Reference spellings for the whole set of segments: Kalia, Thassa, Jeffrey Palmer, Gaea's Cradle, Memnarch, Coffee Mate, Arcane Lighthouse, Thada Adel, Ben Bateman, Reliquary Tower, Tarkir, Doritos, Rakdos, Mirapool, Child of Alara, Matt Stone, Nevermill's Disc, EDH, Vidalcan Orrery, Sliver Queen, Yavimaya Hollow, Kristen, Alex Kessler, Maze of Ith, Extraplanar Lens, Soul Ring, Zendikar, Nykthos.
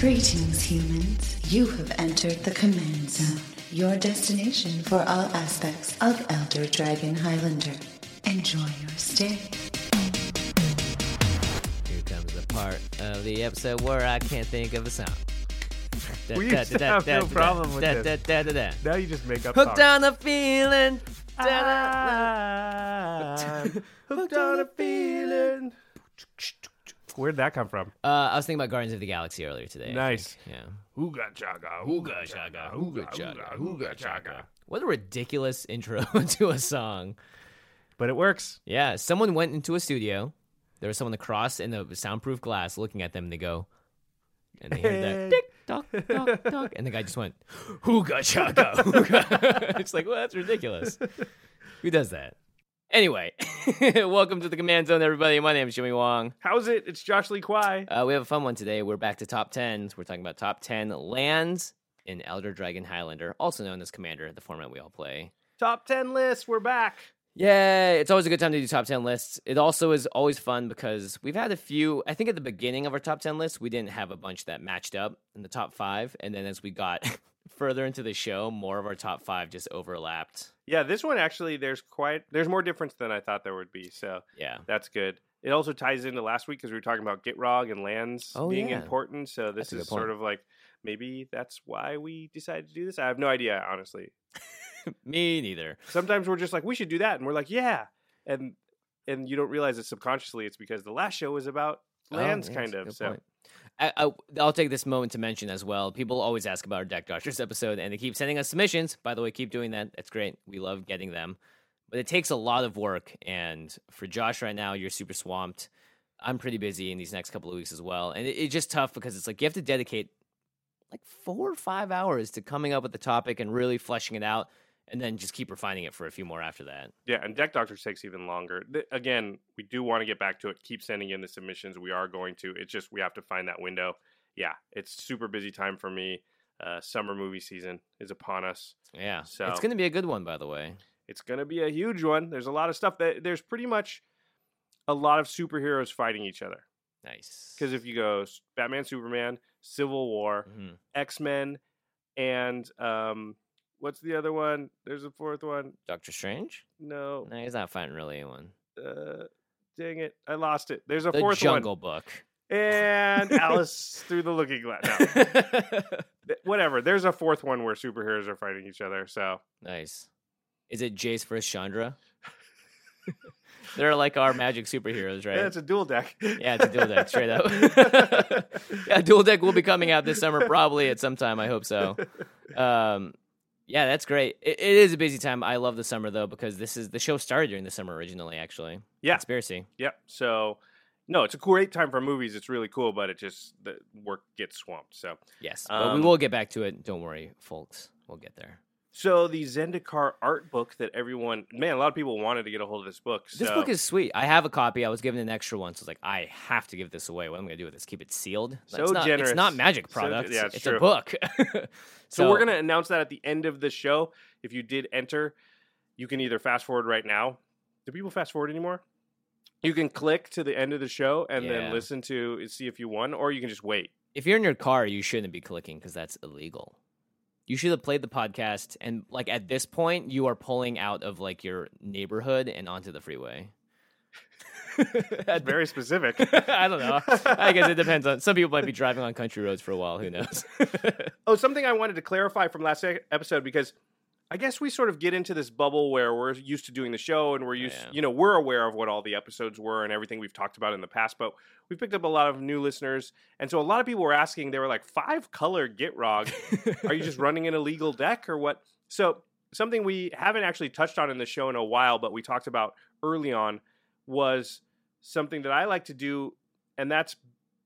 Greetings, humans. You have entered the Command Zone, your destination for all aspects of Elder Dragon Highlander. Enjoy your stay. Here comes the part of the episode where I can't think of a sound. We used to have no problem with this. Now you just make up songs. Hooked on a feeling. Hooked on a feeling. Where'd that come from? I was thinking about Guardians of the Galaxy earlier today. Nice. Yeah. Ooga chaga, ooga chaga, ooga chaga, ooga chaga. What a ridiculous intro to a song. But it works. Yeah. Someone went into a studio. There was someone across in the soundproof glass looking at them, and they go, and they heard that tick tock tock tock, and the guy just went, "Hooga chaga, hooga." It's like, well, that's ridiculous. Who does that? Anyway, welcome to the Command Zone, everybody. My name is Jimmy Wong. How's it? It's Josh Lee Kwai. We have a fun one today. We're back to top 10s. We're talking about top 10 lands in Elder Dragon Highlander, also known as Commander, the format we all play. Top 10 lists. We're back. Yeah, it's always a good time to do top 10 lists. It also is always fun because we've had a few. I think at the beginning of our top 10 list, we didn't have a bunch that matched up in the top 5. And then as we got further into the show, more of our top 5 just overlapped. Yeah, this one actually, there's more difference than I thought there would be, so yeah, that's good. It also ties into last week because we were talking about Gitrog and lands being important, so this is sort of like, maybe that's why we decided to do this. I have no idea, honestly. Me neither. Sometimes we're just like, we should do that, and we're like, yeah, and you don't realize it subconsciously. It's because the last show was about lands, kind of, so... Point. I'll take this moment to mention as well, people always ask about our Deck Doctors episode, and they keep sending us submissions. By the way, keep doing that. That's great. We love getting them. But it takes a lot of work, and for Josh right now, you're super swamped. I'm pretty busy in these next couple of weeks as well. And it's just tough because it's like you have to dedicate like 4 or 5 hours to coming up with the topic and really fleshing it out, and then just keep refining it for a few more after that. Yeah, and Deck Doctors takes even longer. Again, we do want to get back to it. Keep sending in the submissions. We are going to. It's just we have to find that window. Yeah, it's super busy time for me. Summer movie season is upon us. Yeah, so it's going to be a good one, by the way. It's going to be a huge one. There's a lot of stuff. There's pretty much a lot of superheroes fighting each other. Nice. Because if you go Batman, Superman, Civil War, X-Men, and... what's the other one? There's a fourth one. Doctor Strange? No, he's not fighting really anyone. Dang it. I lost it. There's the fourth one. The Jungle Book. And Alice Through the Looking Glass. No. Whatever. There's a fourth one where superheroes are fighting each other. So nice. Is it Jace versus Chandra? They're like our magic superheroes, right? Yeah, it's a dual deck. Yeah, it's a dual deck, straight up. Yeah, dual deck will be coming out this summer probably at some time. I hope so. Yeah, that's great. It is a busy time. I love the summer, though, because this is the show started during the summer originally, actually. Yeah. Conspiracy. Yep. So, no, it's a great time for movies. It's really cool, but it just, the work gets swamped. So, yes. But we will get back to it. Don't worry, folks. We'll get there. So, the Zendikar art book that a lot of people wanted to get a hold of this book. So. This book is sweet. I have a copy. I was given an extra one, so I was like, I have to give this away. What am I going to do with this? Keep it sealed? So generous. It's not magic products. So, yeah, it's true. A book. So we're going to announce that at the end of the show. If you did enter, you can either fast forward right now. Do people fast forward anymore? You can click to the end of the show and then listen to see if you won, or you can just wait. If you're in your car, you shouldn't be clicking because that's illegal. You should have played the podcast, and like at this point, you are pulling out of like your neighborhood and onto the freeway. That's very specific. I don't know. I guess it depends on. Some people might be driving on country roads for a while. Who knows? Something I wanted to clarify from last episode, because I guess we sort of get into this bubble where we're used to doing the show and we're used, we're aware of what all the episodes were and everything we've talked about in the past, but we picked up a lot of new listeners. And so a lot of people were asking, they were like, 5-color Gitrog. Are you just running an illegal deck or what? So something we haven't actually touched on in the show in a while, but we talked about early on was something that I like to do. And that's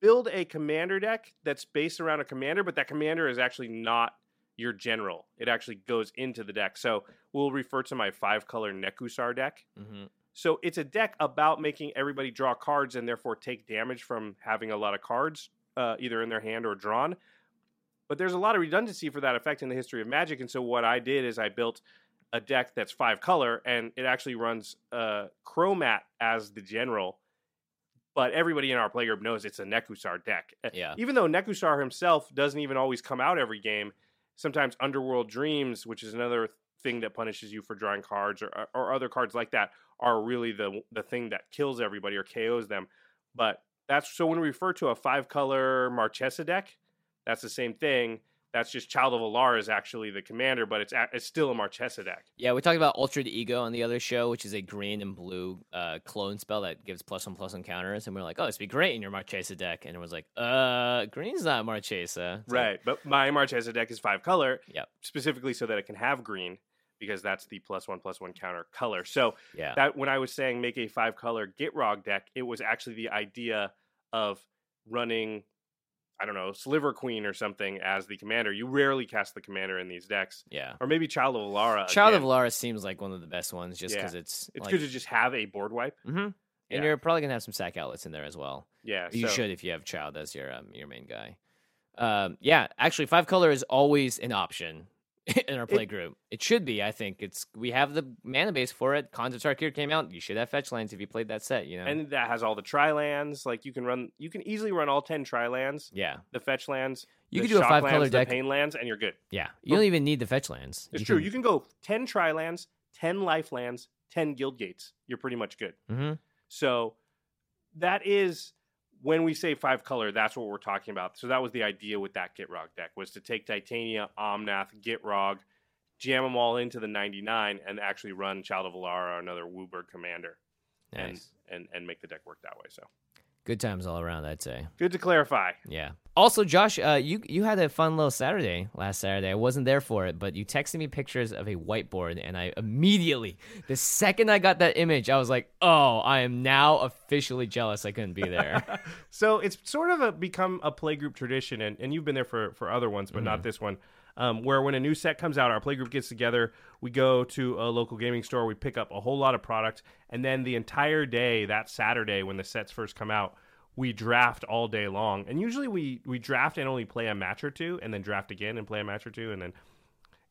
build a commander deck that's based around a commander, but that commander is actually not your general. It actually goes into the deck. So we'll refer to my 5-color Nekusar deck. Mm-hmm. So it's a deck about making everybody draw cards and therefore take damage from having a lot of cards, either in their hand or drawn. But there's a lot of redundancy for that effect in the history of Magic. And so what I did is I built a deck that's 5-color, and it actually runs Cromat as the general, But everybody in our playgroup knows it's a Nekusar deck. Yeah. Even though Nekusar himself doesn't even always come out every game, sometimes Underworld Dreams, which is another thing that punishes you for drawing cards, or other cards like that, are really the thing that kills everybody or KOs them. But that's, so when we refer to a 5-color Marchesa deck, that's the same thing. That's just Child of Alara is actually the commander, but it's still a Marchesa deck. Yeah, we talked about Altered Ego on the other show, which is a green and blue clone spell that gives +1/+1 counters, and we're like, oh, this would be great in your Marchesa deck, and it was like, green's not Marchesa. It's right, like, but my Marchesa deck is 5-color, yep, specifically so that it can have green, because that's the +1/+1 counter color. So yeah, that when I was saying make a 5-color Gitrog deck, it was actually the idea of running, I don't know, Sliver Queen or something as the commander. You rarely cast the commander in these decks. Yeah. Or maybe Child of Alara. Child of Alara seems like one of the best ones just because it's like, good to just have a board wipe. Mm-hmm. Yeah. And you're probably going to have some sack outlets in there as well. Yeah. You should if you have Child as your main guy. Yeah. Actually, 5-color is always an option in our play group. It should be, I think. We have the mana base for it. Khans of Tarkir came out. You should have fetch lands if you played that set, you know. And that has all the tri-lands. Like, you can easily run all 10 tri-lands. Yeah. The fetch lands. You can do a 5-color deck. The pain lands, and you're good. Yeah. You don't even need the fetch lands. It's true. You can go 10 tri-lands, 10 life lands, 10 guild gates. You're pretty much good. Mm-hmm. So that is, when we say 5-color, that's what we're talking about. So that was the idea with that Gitrog deck, was to take Titania, Omnath, Gitrog, jam them all into the 99, and actually run Child of Alara or another Wooburg commander. Nice. And make the deck work that way. So good times all around, I'd say. Good to clarify. Yeah. Also, Josh, you had a fun little Saturday last Saturday. I wasn't there for it, but you texted me pictures of a whiteboard, and I immediately, the second I got that image, I was like, oh, I am now officially jealous I couldn't be there. So it's sort of become a playgroup tradition, and you've been there for other ones, but not this one, where when a new set comes out, our playgroup gets together, we go to a local gaming store, we pick up a whole lot of product, and then the entire day, that Saturday when the sets first come out, we draft all day long. And usually we draft and only play a match or two, and then draft again and play a match or two,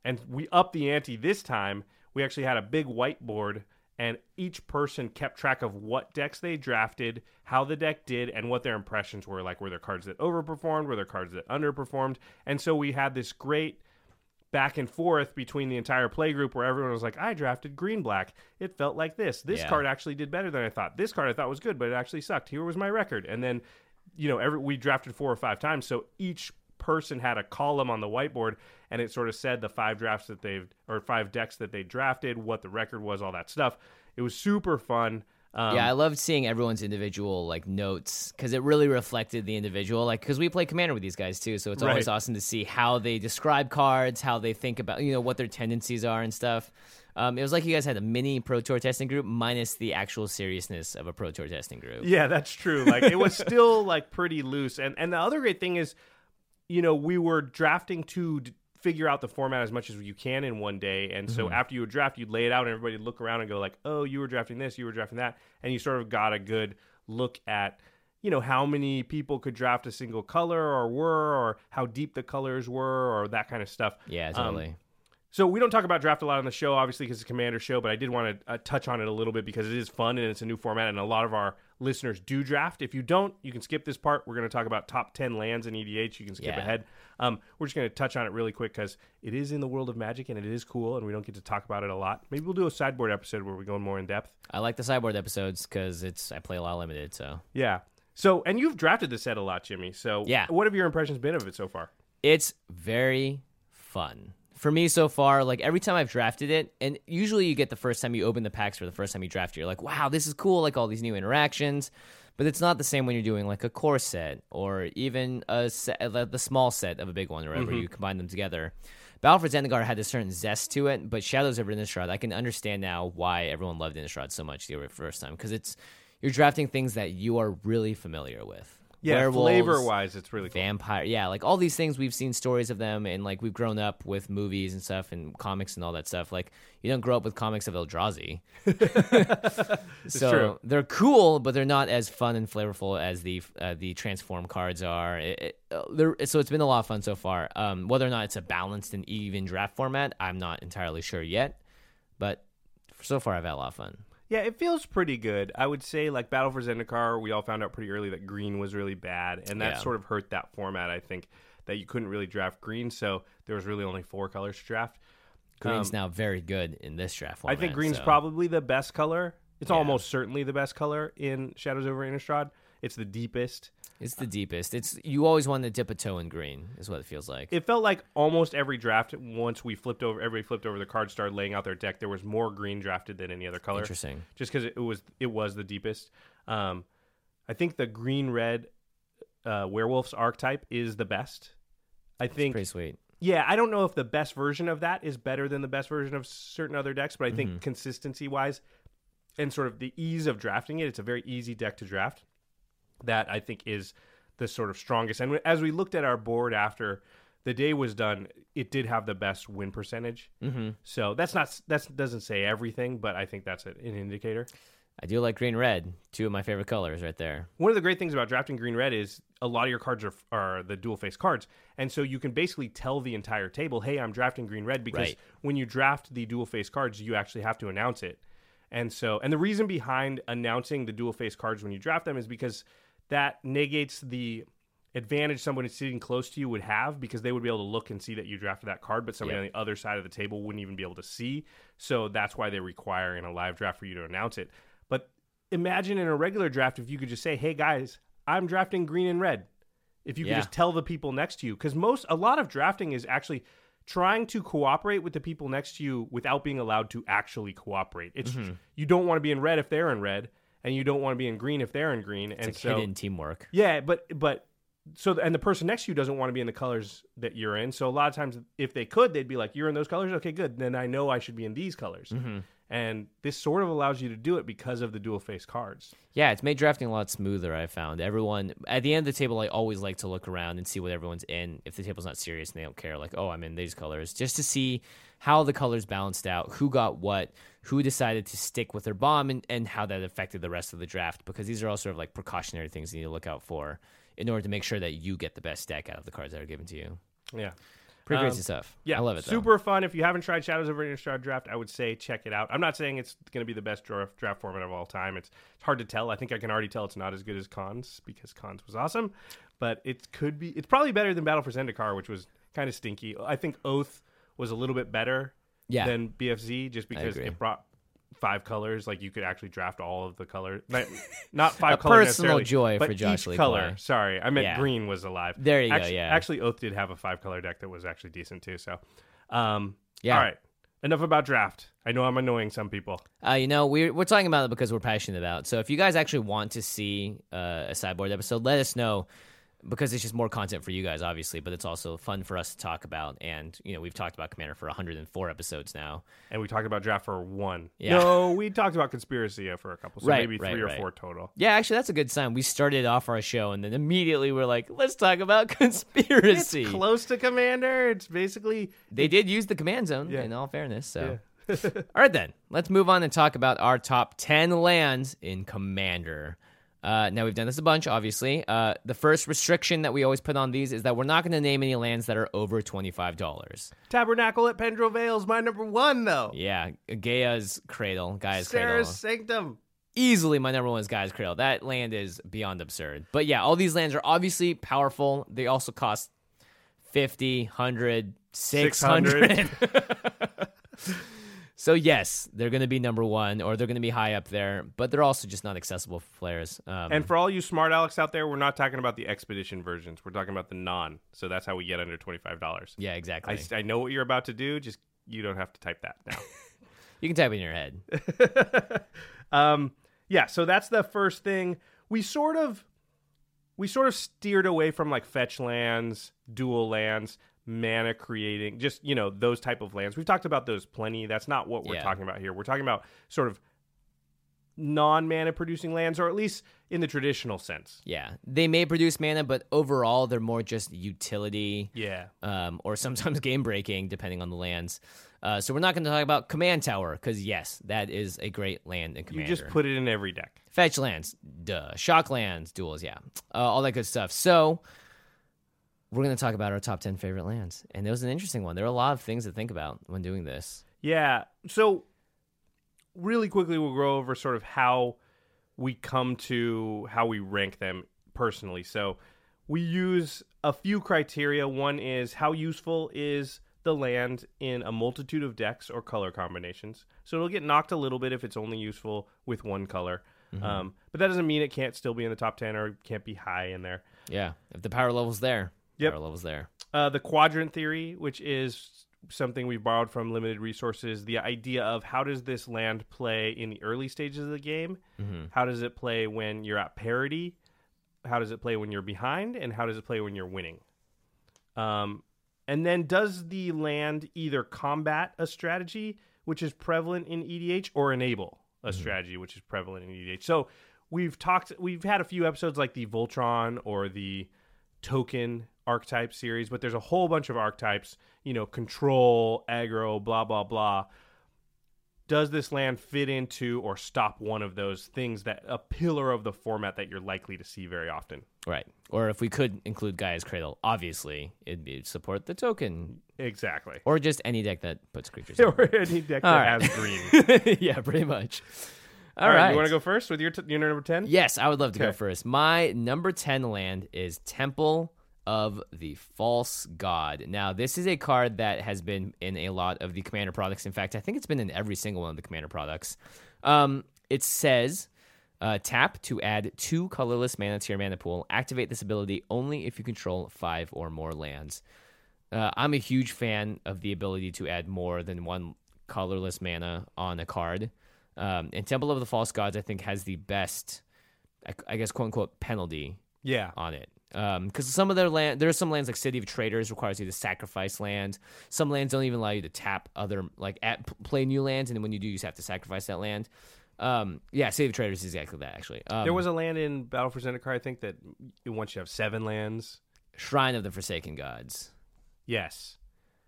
and we up the ante this time. We actually had a big whiteboard, and each person kept track of what decks they drafted, how the deck did, and what their impressions were. Like, were there cards that overperformed? Were there cards that underperformed? And so we had this great back and forth between the entire playgroup where everyone was like, I drafted green-black. It felt like this. This card actually did better than I thought. This card I thought was good, but it actually sucked. Here was my record. And then, you know, we drafted 4 or 5 times, so each person had a column on the whiteboard, and it sort of said the 5 decks that they drafted, what the record was, all that stuff. It was super fun. Yeah, I loved seeing everyone's individual like notes, because it really reflected the individual. Like, because we play Commander with these guys too, so it's always awesome to see how they describe cards, how they think about, you know, what their tendencies are and stuff. It was like you guys had a mini Pro Tour testing group minus the actual seriousness of a Pro Tour testing group. Yeah, that's true. Like, it was still like pretty loose. And the other great thing is, you know, we were drafting to figure out the format as much as you can in one day. And so after you would draft, you'd lay it out and everybody would look around and go like, oh, you were drafting this, you were drafting that. And you sort of got a good look at, you know, how many people could draft a single color or how deep the colors were or that kind of stuff. Yeah, totally. So we don't talk about draft a lot on the show, obviously, because it's a Commander show, but I did want to touch on it a little bit because it is fun and it's a new format and a lot of our listeners do draft. If you don't, you can skip this part. We're going to talk about top 10 lands in EDH. You can skip ahead. We're just going to touch on it really quick because it is in the world of Magic and it is cool and we don't get to talk about it a lot. Maybe we'll do a sideboard episode where we go more in depth. I like the sideboard episodes because I play a lot of Limited, so. Yeah. So, and you've drafted this set a lot, Jimmy. So what have your impressions been of it so far? It's very fun. For me so far, like every time I've drafted it, and usually you get the first time you open the packs or the first time you draft it, you're like, wow, this is cool, like all these new interactions. But it's not the same when you're doing like a core set or even a set, the small set of a big one or whatever. You combine them together. Battle for Zendikar had a certain zest to it, but Shadows Over Innistrad, I can understand now why everyone loved Innistrad so much the first time, because you're drafting things that you are really familiar with. Yeah, werewolves, flavor-wise, it's really cool. Vampire, yeah, like all these things, we've seen stories of them, and like we've grown up with movies and stuff, and comics and all that stuff. Like, you don't grow up with comics of Eldrazi. So true. They're cool, but they're not as fun and flavorful as the transform cards are. So it's been a lot of fun so far. Whether or not it's a balanced and even draft format, I'm not entirely sure yet. But so far, I've had a lot of fun. Yeah, it feels pretty good. I would say, like, Battle for Zendikar, we all found out pretty early that green was really bad, and that sort of hurt that format, I think, that you couldn't really draft green, so there was really only four colors to draft. Green's now very good in this draft format. I think green's probably the best color. It's almost certainly the best color in Shadows Over Innistrad. It's the deepest. It's the deepest. It's you always want to dip a toe in green, is what it feels like. It felt like almost every draft, once we flipped over, everybody flipped over the card, started laying out their deck, there was more green drafted than any other color. Interesting. Just because it was the deepest. I think the green-red werewolf's archetype is the best. That's pretty sweet. Yeah, I don't know if the best version of that is better than the best version of certain other decks, but I think consistency-wise and sort of the ease of drafting it, it's a very easy deck to draft. That I think is the sort of strongest. And as we looked at our board after the day was done, it did have the best win percentage. Mm-hmm. So that doesn't say everything, but I think that's an indicator. I do like green-red, two of my favorite colors right there. One of the great things about drafting green-red is a lot of your cards are the dual-face cards. And so you can basically tell the entire table, hey, I'm drafting green-red, because when you draft the dual-face cards, you actually have to announce it. And so, and the reason behind announcing the dual-face cards when you draft them is because that negates the advantage someone who's sitting close to you would have, because they would be able to look and see that you drafted that card, but somebody on the other side of the table wouldn't even be able to see. So that's why they require in a live draft for you to announce it. But imagine in a regular draft if you could just say, hey, guys, I'm drafting green and red. If you could just tell the people next to you. Because a lot of drafting is actually trying to cooperate with the people next to you without being allowed to actually cooperate. It's you don't want to be in red if they're in red. And you don't want to be in green if they're in green. It's hidden teamwork. Yeah, but the person next to you doesn't want to be in the colors that you're in. So a lot of times, if they could, they'd be like, you're in those colors? Okay, good. Then I know I should be in these colors. Mm-hmm. And this sort of allows you to do it because of the dual-face cards. Yeah, it's made drafting a lot smoother, I found. Everyone, at the end of the table, I always like to look around and see what everyone's in. If the table's not serious and they don't care, like, oh, I'm in these colors, just to see how the colors balanced out, who got what, who decided to stick with their bomb, and how that affected the rest of the draft, because these are all sort of like precautionary things you need to look out for in order to make sure that you get the best deck out of the cards that are given to you. Yeah. Pretty crazy stuff. Yeah, I love it, though. Super fun. If you haven't tried Shadows Over Innistrad Draft, I would say check it out. I'm not saying it's going to be the best draft format of all time. It's hard to tell. I think I can already tell it's not as good as Khans, because Khans was awesome. But it could be. It's probably better than Battle for Zendikar, which was kind of stinky. I think Oath was a little bit better than BFZ, just because it brought five colors. Like, you could actually draft all of the colors. Not five colors necessarily. A personal joy for Josh Lee color. Sorry, I meant green was alive. There you go, yeah. Actually, Oath did have a five-color deck that was actually decent, too. So, all right. Enough about draft. I know I'm annoying some people. We're talking about it because we're passionate about it. So if you guys actually want to see a sideboard episode, let us know, because it's just more content for you guys, obviously, but it's also fun for us to talk about. And, we've talked about Commander for 104 episodes now. And we talked about draft for one. Yeah. No, we talked about conspiracy for a couple, so maybe three or four total. Yeah, actually, that's a good sign. We started off our show, and then immediately we're like, let's talk about conspiracy. It's close to Commander. It's basically... They did use the command zone, in all fairness, so... Yeah. All right, then. Let's move on and talk about our top 10 lands in Commander. Now, we've done this a bunch, obviously. The first restriction that we always put on these is that we're not going to name any lands that are over $25. Tabernacle at Pendrell Vale's my number one, though. Yeah, Gaea's Cradle. Sarah's Sanctum. Easily my number one is Gaea's Cradle. That land is beyond absurd. But yeah, all these lands are obviously powerful. They also cost $50, $100, $600. So, yes, they're going to be number one, or they're going to be high up there, but they're also just not accessible for players. And for all you smart Alex out there, we're not talking about the Expedition versions. We're talking about the non. So that's how we get under $25. Yeah, exactly. I know what you're about to do. Just you don't have to type that now. You can type it in your head. So that's the first thing. We sort of steered away from like fetch lands, dual lands, mana creating, just those type of lands. We've talked about those plenty. That's not what we're talking about here. We're talking about sort of non-mana producing lands, or at least in the traditional sense. Yeah, they may produce mana, but overall they're more just utility. Or sometimes game breaking, depending on the lands. So we're not going to talk about Command Tower, because yes, that is a great land in Commander. You just put it in every deck. Fetch lands, duh. Shock lands, duels, all that good stuff. So we're going to talk about our top 10 favorite lands. And it was an interesting one. There are a lot of things to think about when doing this. Yeah. So really quickly we'll go over sort of how we come to how we rank them personally. So we use a few criteria. One is how useful is the land in a multitude of decks or color combinations. So it'll get knocked a little bit if it's only useful with one color. Mm-hmm. But that doesn't mean it can't still be in the top 10 or can't be high in there. Yeah, if the power level's there. Yep. Power level's there. The quadrant theory, which is something we've borrowed from Limited Resources, the idea of how does this land play in the early stages of the game? Mm-hmm. How does it play when you're at parity? How does it play when you're behind? And how does it play when you're winning? And then does the land either combat a strategy, which is prevalent in EDH, or enable a strategy, which is prevalent in EDH? So we've had a few episodes like the Voltron or the Token archetype series, but there's a whole bunch of archetypes, you know, control, aggro, blah, blah, blah. Does this land fit into or stop one of those things that a pillar of the format that you're likely to see very often? Right. Or if we could include Gaea's Cradle, obviously, it'd be support the token. Exactly. Or just any deck that puts creatures in. Or any deck that has green. Yeah, pretty much. All right. You want to go first with your number 10? Yes, I would love to go first. My number 10 land is Temple of the False God. Now, this is a card that has been in a lot of the Commander products. In fact, I think it's been in every single one of the Commander products. It says, tap to add 2 colorless mana to your mana pool. Activate this ability only if you control 5 or more lands. I'm a huge fan of the ability to add more than one colorless mana on a card. And Temple of the False Gods, I think, has the best, I guess, quote-unquote, penalty on it. Because some of their land, there are some lands like City of Traders requires you to sacrifice land. Some lands don't even allow you to tap other, play new lands, and when you do, you just have to sacrifice that land. City of Traders is exactly that, actually. There was a land in Battle for Zendikar, I think, that once you have 7 lands. Shrine of the Forsaken Gods. Yes.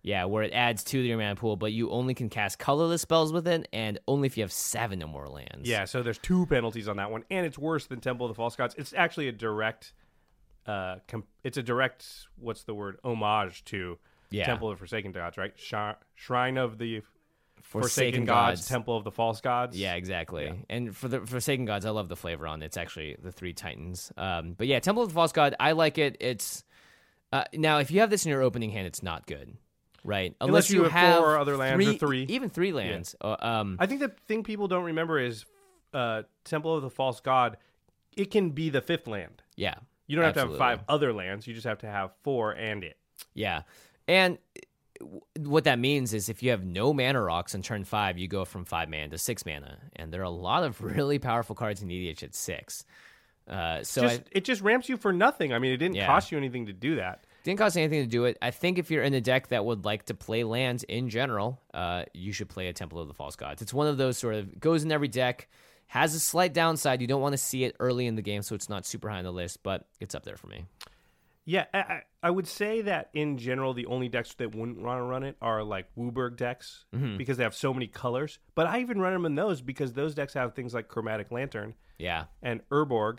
Yeah, where it adds 2 to your mana pool, but you only can cast colorless spells with it, and only if you have 7 or more lands. Yeah, so there's 2 penalties on that one, and it's worse than Temple of the False Gods. It's actually a direct... homage to Temple of the Forsaken Gods, right? Shrine of the Forsaken Gods, Temple of the False Gods. Yeah, exactly. Yeah. And for the Forsaken Gods, I love the flavor on it. It's actually the 3 Titans. But yeah, Temple of the False God, I like it. It's now if you have this in your opening hand, it's not good, right? Unless you have 4 other lands or 3, even 3 lands. Yeah. I think the thing people don't remember is Temple of the False God. It can be the 5th land. Yeah. You don't have to have 5 other lands. You just have to have 4 and it. Yeah. And what that means is if you have no mana rocks on turn 5, you go from 5 mana to 6 mana. And there are a lot of really powerful cards in EDH at 6. It just ramps you for nothing. I mean, it didn't cost you anything to do that. Didn't cost anything to do it. I think if you're in a deck that would like to play lands in general, you should play a Temple of the False Gods. It's one of those sort of goes in every deck. Has a slight downside. You don't want to see it early in the game, so it's not super high on the list, but it's up there for me. Yeah, I would say that in general, the only decks that wouldn't want to run it are like Wooburg decks because they have so many colors. But I even run them in those because those decks have things like Chromatic Lantern and Urborg,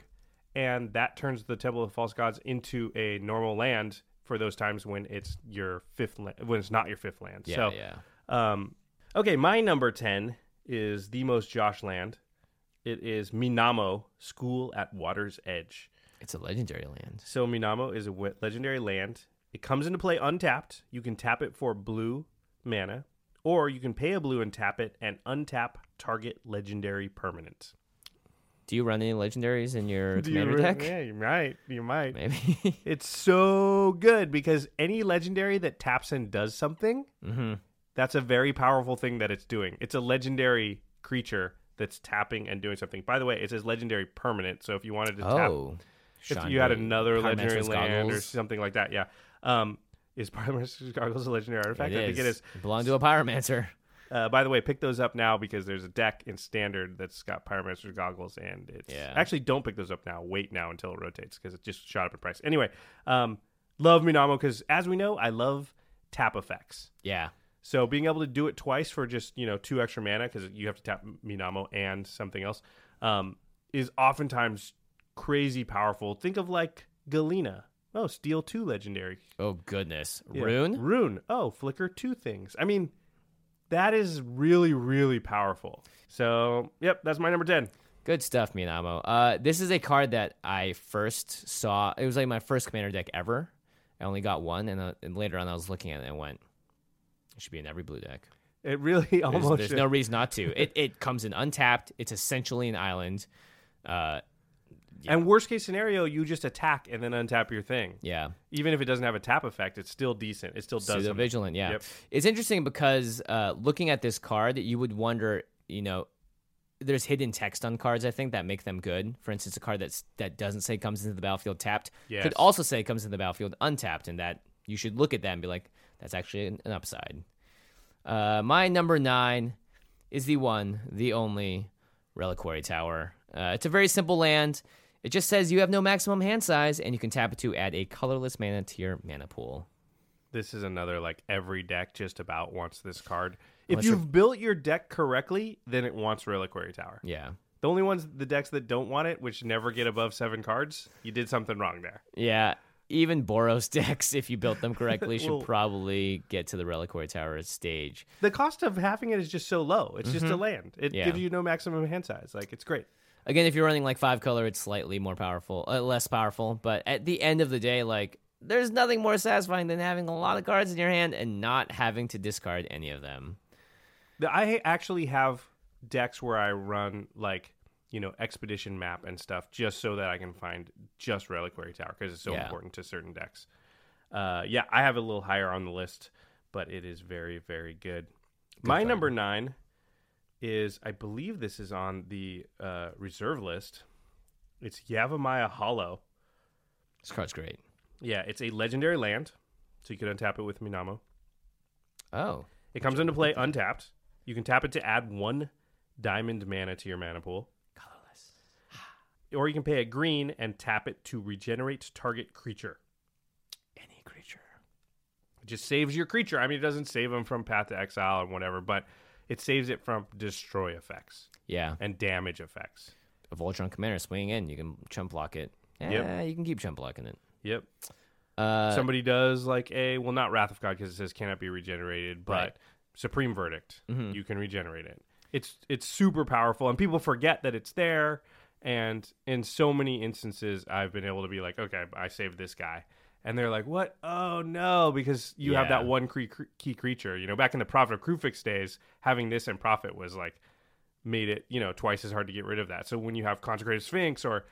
and that turns the Temple of the False Gods into a normal land for those times when it's your 5th land, when it's not your 5th land. Yeah, so, okay, my number 10 is the most Josh land. It is Minamo, School at Water's Edge. It's a legendary land. So Minamo is a legendary land. It comes into play untapped. You can tap it for blue mana, or you can pay a blue and tap it and untap target legendary permanent. Do you run any legendaries in your commander deck? Yeah, you might. Maybe. It's so good because any legendary that taps and does something, that's a very powerful thing that it's doing. It's a legendary creature that's tapping and doing something. By the way, it says legendary permanent, so if you wanted to tap, if you had another legendary land or something like that, is Pyromancer's Goggles a legendary artifact? I think it is. It belonged to a Pyromancer. By the way, pick those up now because there's a deck in Standard that's got Pyromancer's Goggles, and it's... Actually, don't pick those up now. Wait now until it rotates because it just shot up in price. Anyway, love Minamo because, as we know, I love tap effects. Yeah. So being able to do it twice for just, 2 extra mana, because you have to tap Minamo and something else, is oftentimes crazy powerful. Think of like Galena. Oh, steal 2 legendary. Oh, goodness. Yeah. Rune? Oh, flicker 2 things. I mean, that is really, really powerful. So, yep, that's my number 10. Good stuff, Minamo. This is a card that I first saw. It was like my first Commander deck ever. I only got one, and later on I was looking at it and went, it should be in every blue deck. It really almost There's no reason not to. It comes in untapped. It's essentially an island. Yeah. And worst case scenario, you just attack and then untap your thing. Yeah. Even if it doesn't have a tap effect, it's still decent. It still does something. Pseudo-vigilant, yeah. Yep. It's interesting because looking at this card, you would wonder, you know, there's hidden text on cards, I think, that make them good. For instance, a card that doesn't say comes into the battlefield tapped could also say comes into the battlefield untapped, and that you should look at that and be like, that's actually an upside. My number 9 is the one, the only Reliquary Tower. It's a very simple land. It just says you have no maximum hand size, and you can tap it to add a colorless mana to your mana pool. This is another, like, every deck just about wants this card. Unless if you've built your deck correctly, then it wants Reliquary Tower. Yeah. The only ones, the decks that don't want it, which never get above 7 cards, you did something wrong there. Yeah. Even Boros decks, if you built them correctly, well, should probably get to the Reliquary Tower stage. The cost of having it is just so low. It's just a land. It gives you no maximum hand size. Like, it's great. Again, if you're running like 5-color, it's slightly more powerful, less powerful. But at the end of the day, like, there's nothing more satisfying than having a lot of cards in your hand and not having to discard any of them. I actually have decks where I run like, you know, expedition map and stuff just so that I can find just Reliquary Tower because it's so important to certain decks. Yeah, I have it a little higher on the list, but it is very, very good. My number 9. Is, I believe this is on the reserve list. It's Yavimaya Hollow. This card's great. Yeah, it's a legendary land, so you can untap it with Minamo. Oh. It comes into play untapped. You can tap it to add 1 diamond mana to your mana pool. Colorless. Or you can pay a green and tap it to regenerate target creature. Any creature. It just saves your creature. I mean, it doesn't save them from Path to Exile and whatever, but it saves it from destroy effects. Yeah. And damage effects. A Voltron Commander swinging in, you can chump block it. Yeah, you can keep chump blocking it. Yep. Somebody does like a, well, not Wrath of God because it says cannot be regenerated, but Supreme Verdict. Mm-hmm. You can regenerate it. It's super powerful, and people forget that it's there. And in so many instances, I've been able to be like, okay, I saved this guy. And they're like, what? Oh, no, because you have that one key creature. You know, back in the Prophet of Krufix days, having this and Prophet was like, made it, you know, twice as hard to get rid of that. So when you have Consecrated Sphinx or,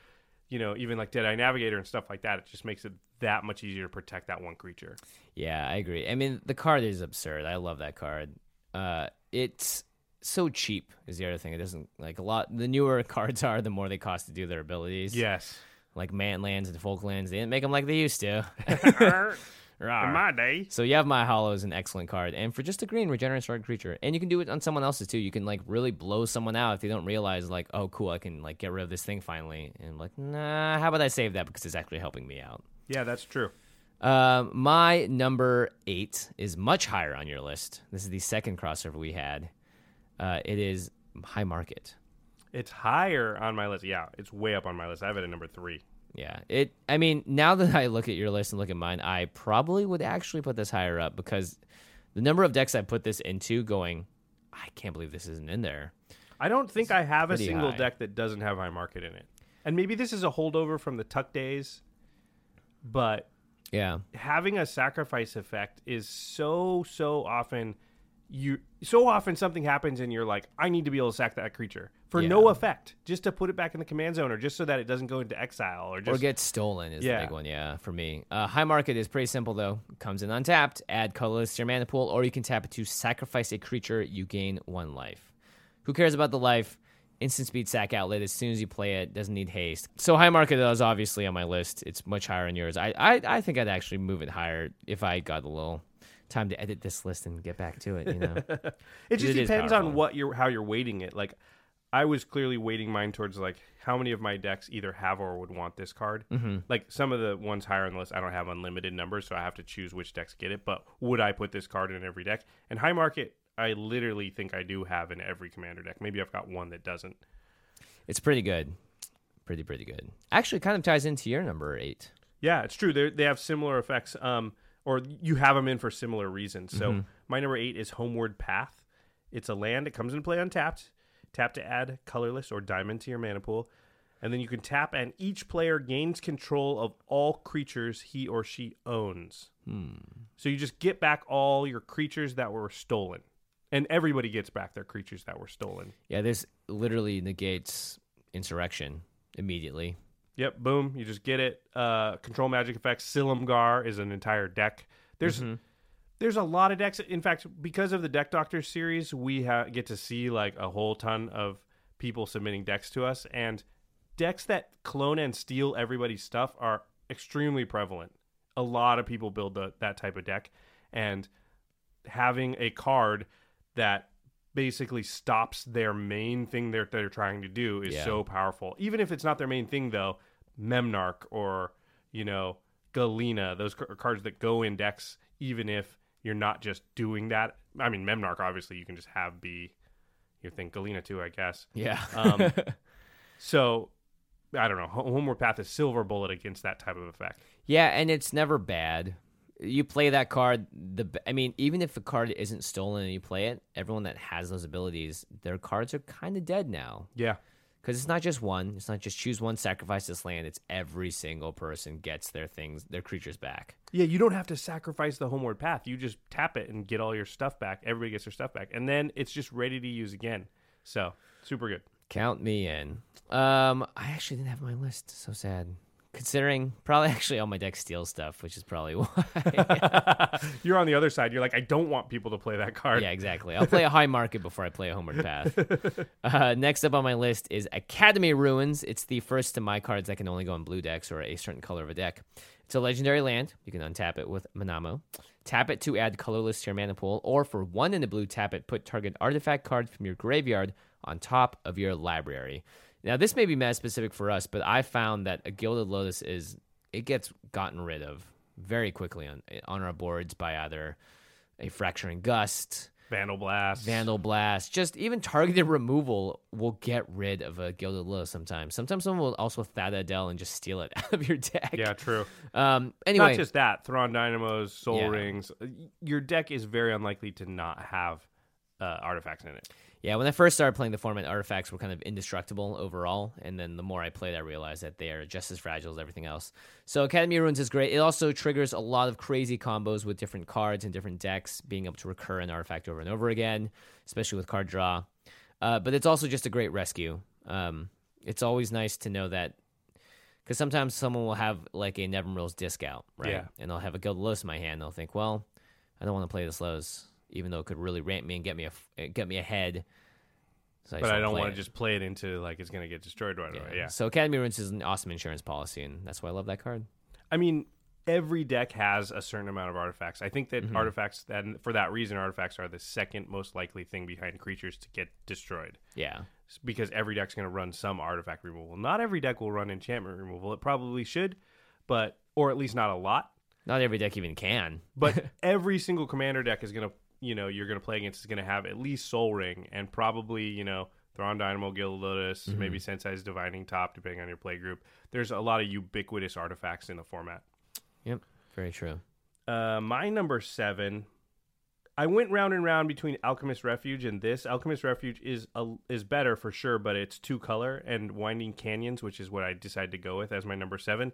you know, even like Deadeye Navigator and stuff like that, it just makes it that much easier to protect that one creature. Yeah, I agree. I mean, the card is absurd. I love that card. It's so cheap is the other thing. It doesn't, like, a lot, the newer cards are, the more they cost to do their abilities. Yes. Like Manlands and Folklands, they didn't make them like they used to. In my day. So Yavimaya Hollow is an excellent card. And for just a green, regenerates target creature. And you can do it on someone else's, too. You can, like, really blow someone out if they don't realize, like, oh, cool, I can, like, get rid of this thing finally. And, like, nah, how about I save that because it's actually helping me out. Yeah, that's true. My number 8 is much higher on your list. This is the second crossover we had. It is High Market. It's higher on my list. Yeah, it's way up on my list. I have it at number 3. Yeah. I mean, now that I look at your list and look at mine, I probably would actually put this higher up because the number of decks I put this into going, I can't believe this isn't in there. I don't think I have a single deck that doesn't have High Market in it. And maybe this is a holdover from the Tuck days, but having a sacrifice effect is so often... so often something happens and you're like, I need to be able to sack that creature for no effect, just to put it back in the command zone or just so that it doesn't go into exile or get stolen is the big one, for me. High Market is pretty simple, though. Comes in untapped, add colorless to your mana pool, or you can tap it to sacrifice a creature. You gain 1 life. Who cares about the life? Instant speed sack outlet as soon as you play it. Doesn't need haste. So High Market is obviously on my list. It's much higher on yours. I think I'd actually move it higher if I got a little... time to edit this list and get back to it, you know. It just depends on how you're weighting it. Like, I was clearly weighting mine towards like how many of my decks either have or would want this card. Mm-hmm. Like, some of the ones higher on the list, I don't have unlimited numbers, so I have to choose which decks get it. But would I put this card in every deck? And High Market, I literally think I do have in every Commander deck. Maybe I've got one that doesn't. It's pretty good, pretty good. Actually, kind of ties into your number 8. Yeah, it's true. They have similar effects. Or you have them in for similar reasons. So my number 8 is Homeward Path. It's a land. It comes into play untapped. Tap to add colorless or diamond to your mana pool. And then you can tap, and each player gains control of all creatures he or she owns. So you just get back all your creatures that were stolen. And everybody gets back their creatures that were stolen. Yeah, this literally negates Insurrection immediately. Yep, boom. You just get it. Control magic effects. Silumgar is an entire deck. There's a lot of decks. In fact, because of the Deck Doctor series, we get to see like a whole ton of people submitting decks to us. And decks that clone and steal everybody's stuff are extremely prevalent. A lot of people build that type of deck. And having a card that basically stops their main thing they're trying to do is so powerful. Even if it's not their main thing, though, Memnarch or, you know, Galena, those cards that go in decks, even if you're not just doing that. I mean, Memnarch, obviously, you can just have be your thing. Galena, too, I guess. Yeah. So, I don't know. Homeward Path is silver bullet against that type of effect. Yeah, and it's never bad. You play that card, even if the card isn't stolen and you play it, everyone that has those abilities, their cards are kind of dead now. Yeah. Because it's not just one. It's not just choose one, sacrifice this land. It's every single person gets their things, their creatures back. Yeah, you don't have to sacrifice the Homeward Path. You just tap it and get all your stuff back. Everybody gets their stuff back. And then it's just ready to use again. So, super good. Count me in. I actually didn't have my list. So sad. Considering probably actually all my deck steals stuff, which is probably why. You're on the other side. You're like, I don't want people to play that card. Yeah, exactly. I'll play a High Market before I play a Homeward Path. Next up on my list is Academy Ruins. It's the first of my cards that can only go in blue decks or a certain color of a deck. It's a legendary land. You can untap it with Manamo. Tap it to add colorless to your mana pool, or for one in the blue, tap it, put target artifact card from your graveyard on top of your library. Now, this may be mad specific for us, but I found that a Gilded Lotus gets gotten rid of very quickly on our boards by either a Fracturing Gust, Vandal Blast, just even targeted removal will get rid of a Gilded Lotus sometimes. Sometimes someone will also Thada Adel and just steal it out of your deck. Yeah, true. Anyway, not just that, Thrawn Dynamos, Soul Rings. Your deck is very unlikely to not have artifacts in it. Yeah, when I first started playing the format, artifacts were kind of indestructible overall, and then the more I played, I realized that they are just as fragile as everything else. So Academy Ruins is great. It also triggers a lot of crazy combos with different cards and different decks, being able to recur an artifact over and over again, especially with card draw. But it's also just a great rescue. It's always nice to know that, because sometimes someone will have like a Nevermill's Disc out, right? Yeah. And they'll have a Gilded Lotus in my hand, and they'll think, well, I don't want to play this Lotus, even though it could really ramp me and get me ahead. So but I don't want to just play it into, like, it's going to get destroyed right away. Yeah. So Academy Ruins is an awesome insurance policy, and that's why I love that card. I mean, every deck has a certain amount of artifacts. I think that artifacts, for that reason, artifacts are the second most likely thing behind creatures to get destroyed. Yeah. Because every deck's going to run some artifact removal. Not every deck will run enchantment removal. It probably should, but or at least not a lot. Not every deck even can. But every single Commander deck is going to, you know, you're going to play against is going to have at least Soul Ring and probably, you know, Thrawn Dynamo, Gilded Lotus, maybe Sensei's Divining Top, depending on your play group. There's a lot of ubiquitous artifacts in the format. Yep, very true. My number 7, I went round and round between Alchemist Refuge and this. Alchemist Refuge is better for sure, but it's 2-color, and Winding Canyons, which is what I decided to go with as my number 7,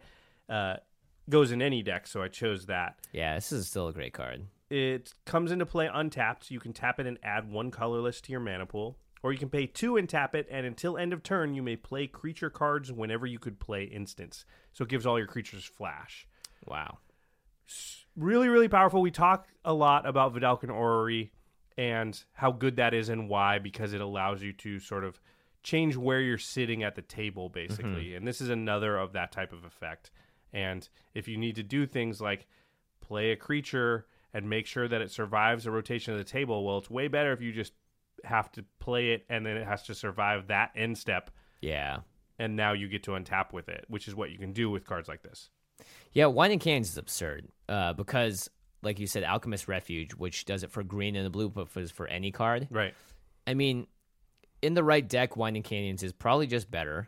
goes in any deck, so I chose that. Yeah, this is still a great card. It comes into play untapped. You can tap it and add one colorless to your mana pool. Or you can pay 2 and tap it, and until end of turn, you may play creature cards whenever you could play instants. So it gives all your creatures flash. Wow. Really, really powerful. We talk a lot about Vidalcan Orrery and how good that is and why, because it allows you to sort of change where you're sitting at the table, basically. And this is another of that type of effect. And if you need to do things like play a creature and make sure that it survives a rotation of the table, well, it's way better if you just have to play it and then it has to survive that end step. Yeah. And now you get to untap with it, which is what you can do with cards like this. Yeah, Winding Canyons is absurd because, like you said, Alchemist Refuge, which does it for green and the blue, but for any card. Right. I mean, in the right deck, Winding Canyons is probably just better.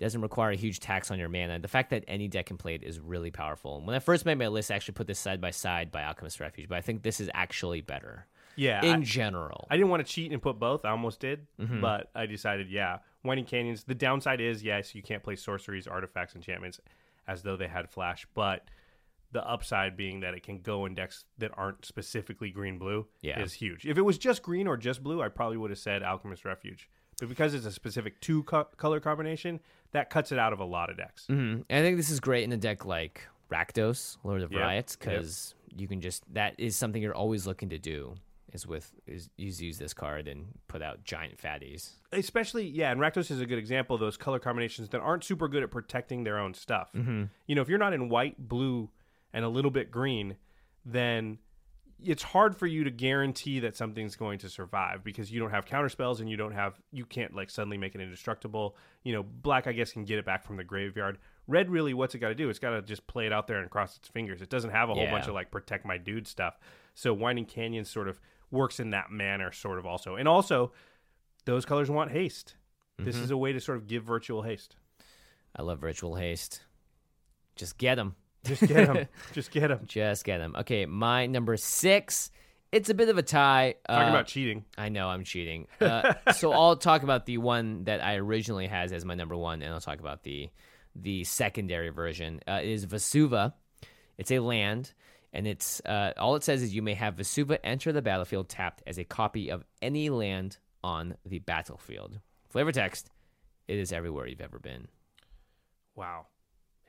Doesn't require a huge tax on your mana. The fact that any deck can play it is really powerful. When I first made my list, I actually put this side by side by Alchemist Refuge, but I think this is actually better. yeah, in general. I didn't want to cheat and put both. I almost did, but I decided, Winding Canyons. The downside is, yes, you can't play sorceries, artifacts, enchantments as though they had flash, but the upside being that it can go in decks that aren't specifically green-blue is huge. If it was just green or just blue, I probably would have said Alchemist Refuge. But because it's a specific two-color combination, that cuts it out of a lot of decks. Mm-hmm. And I think this is great in a deck like Rakdos, Lord of Riots, because you can just... That is something you're always looking to do, is use this card and put out giant fatties. Especially, and Rakdos is a good example of those color combinations that aren't super good at protecting their own stuff. Mm-hmm. You know, if you're not in white, blue, and a little bit green, then it's hard for you to guarantee that something's going to survive because you don't have counterspells and you can't like suddenly make it indestructible. You know, black, I guess, can get it back from the graveyard. Red, really, what's it got to do? It's got to just play it out there and cross its fingers. It doesn't have a whole bunch of like protect my dude stuff. So Winding Canyons sort of works in that manner sort of also. And also, those colors want haste. Mm-hmm. This is a way to sort of give virtual haste. I love virtual haste. Just get them. Just get them. Just get them. Just get them. Okay, my number 6. It's a bit of a tie. Talking about cheating. I know I'm cheating. So I'll talk about the one that I originally had as my number 1, and I'll talk about the secondary version. It is Vesuva. It's a land, and it's all it says is you may have Vesuva enter the battlefield tapped as a copy of any land on the battlefield. Flavor text, it is everywhere you've ever been. Wow.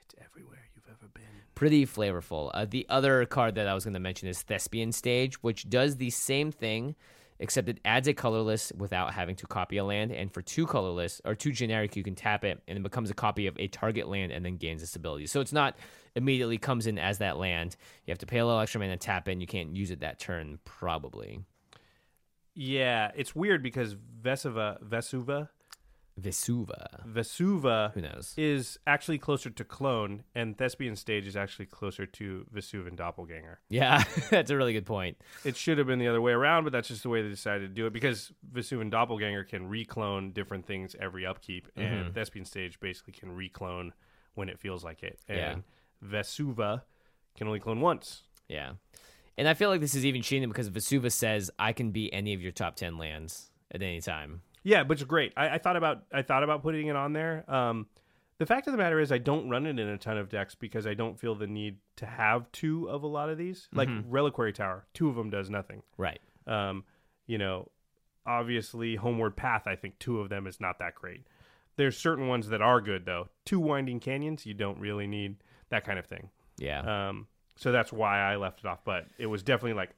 It's everywhere you've ever been. Pretty flavorful. The other card that I was going to mention is Thespian Stage, which does the same thing, except it adds a colorless without having to copy a land. And for two colorless or two generic, you can tap it, and it becomes a copy of a target land and then gains its ability. So it's not immediately comes in as that land. You have to pay a little extra mana and tap in. You can't use it that turn, probably. Yeah, it's weird because Vesuva who knows, is actually closer to Clone, and Thespian Stage is actually closer to Vesuvan Doppelganger. Yeah, that's a really good point. It should have been the other way around, but that's just the way they decided to do it, because Vesuvan Doppelganger can reclone different things every upkeep, and Thespian Stage basically can reclone when it feels like it. And Vesuva can only clone once. Yeah. And I feel like this is even cheating because Vesuva says, I can be any of your top 10 lands at any time. Yeah, which is great. I thought about putting it on there. The fact of the matter is I don't run it in a ton of decks because I don't feel the need to have two of a lot of these. Like Reliquary Tower, two of them does nothing. Right. You know, obviously Homeward Path, I think two of them is not that great. There's certain ones that are good, though. Two Winding Canyons, you don't really need that kind of thing. Yeah. So that's why I left it off. But it was definitely like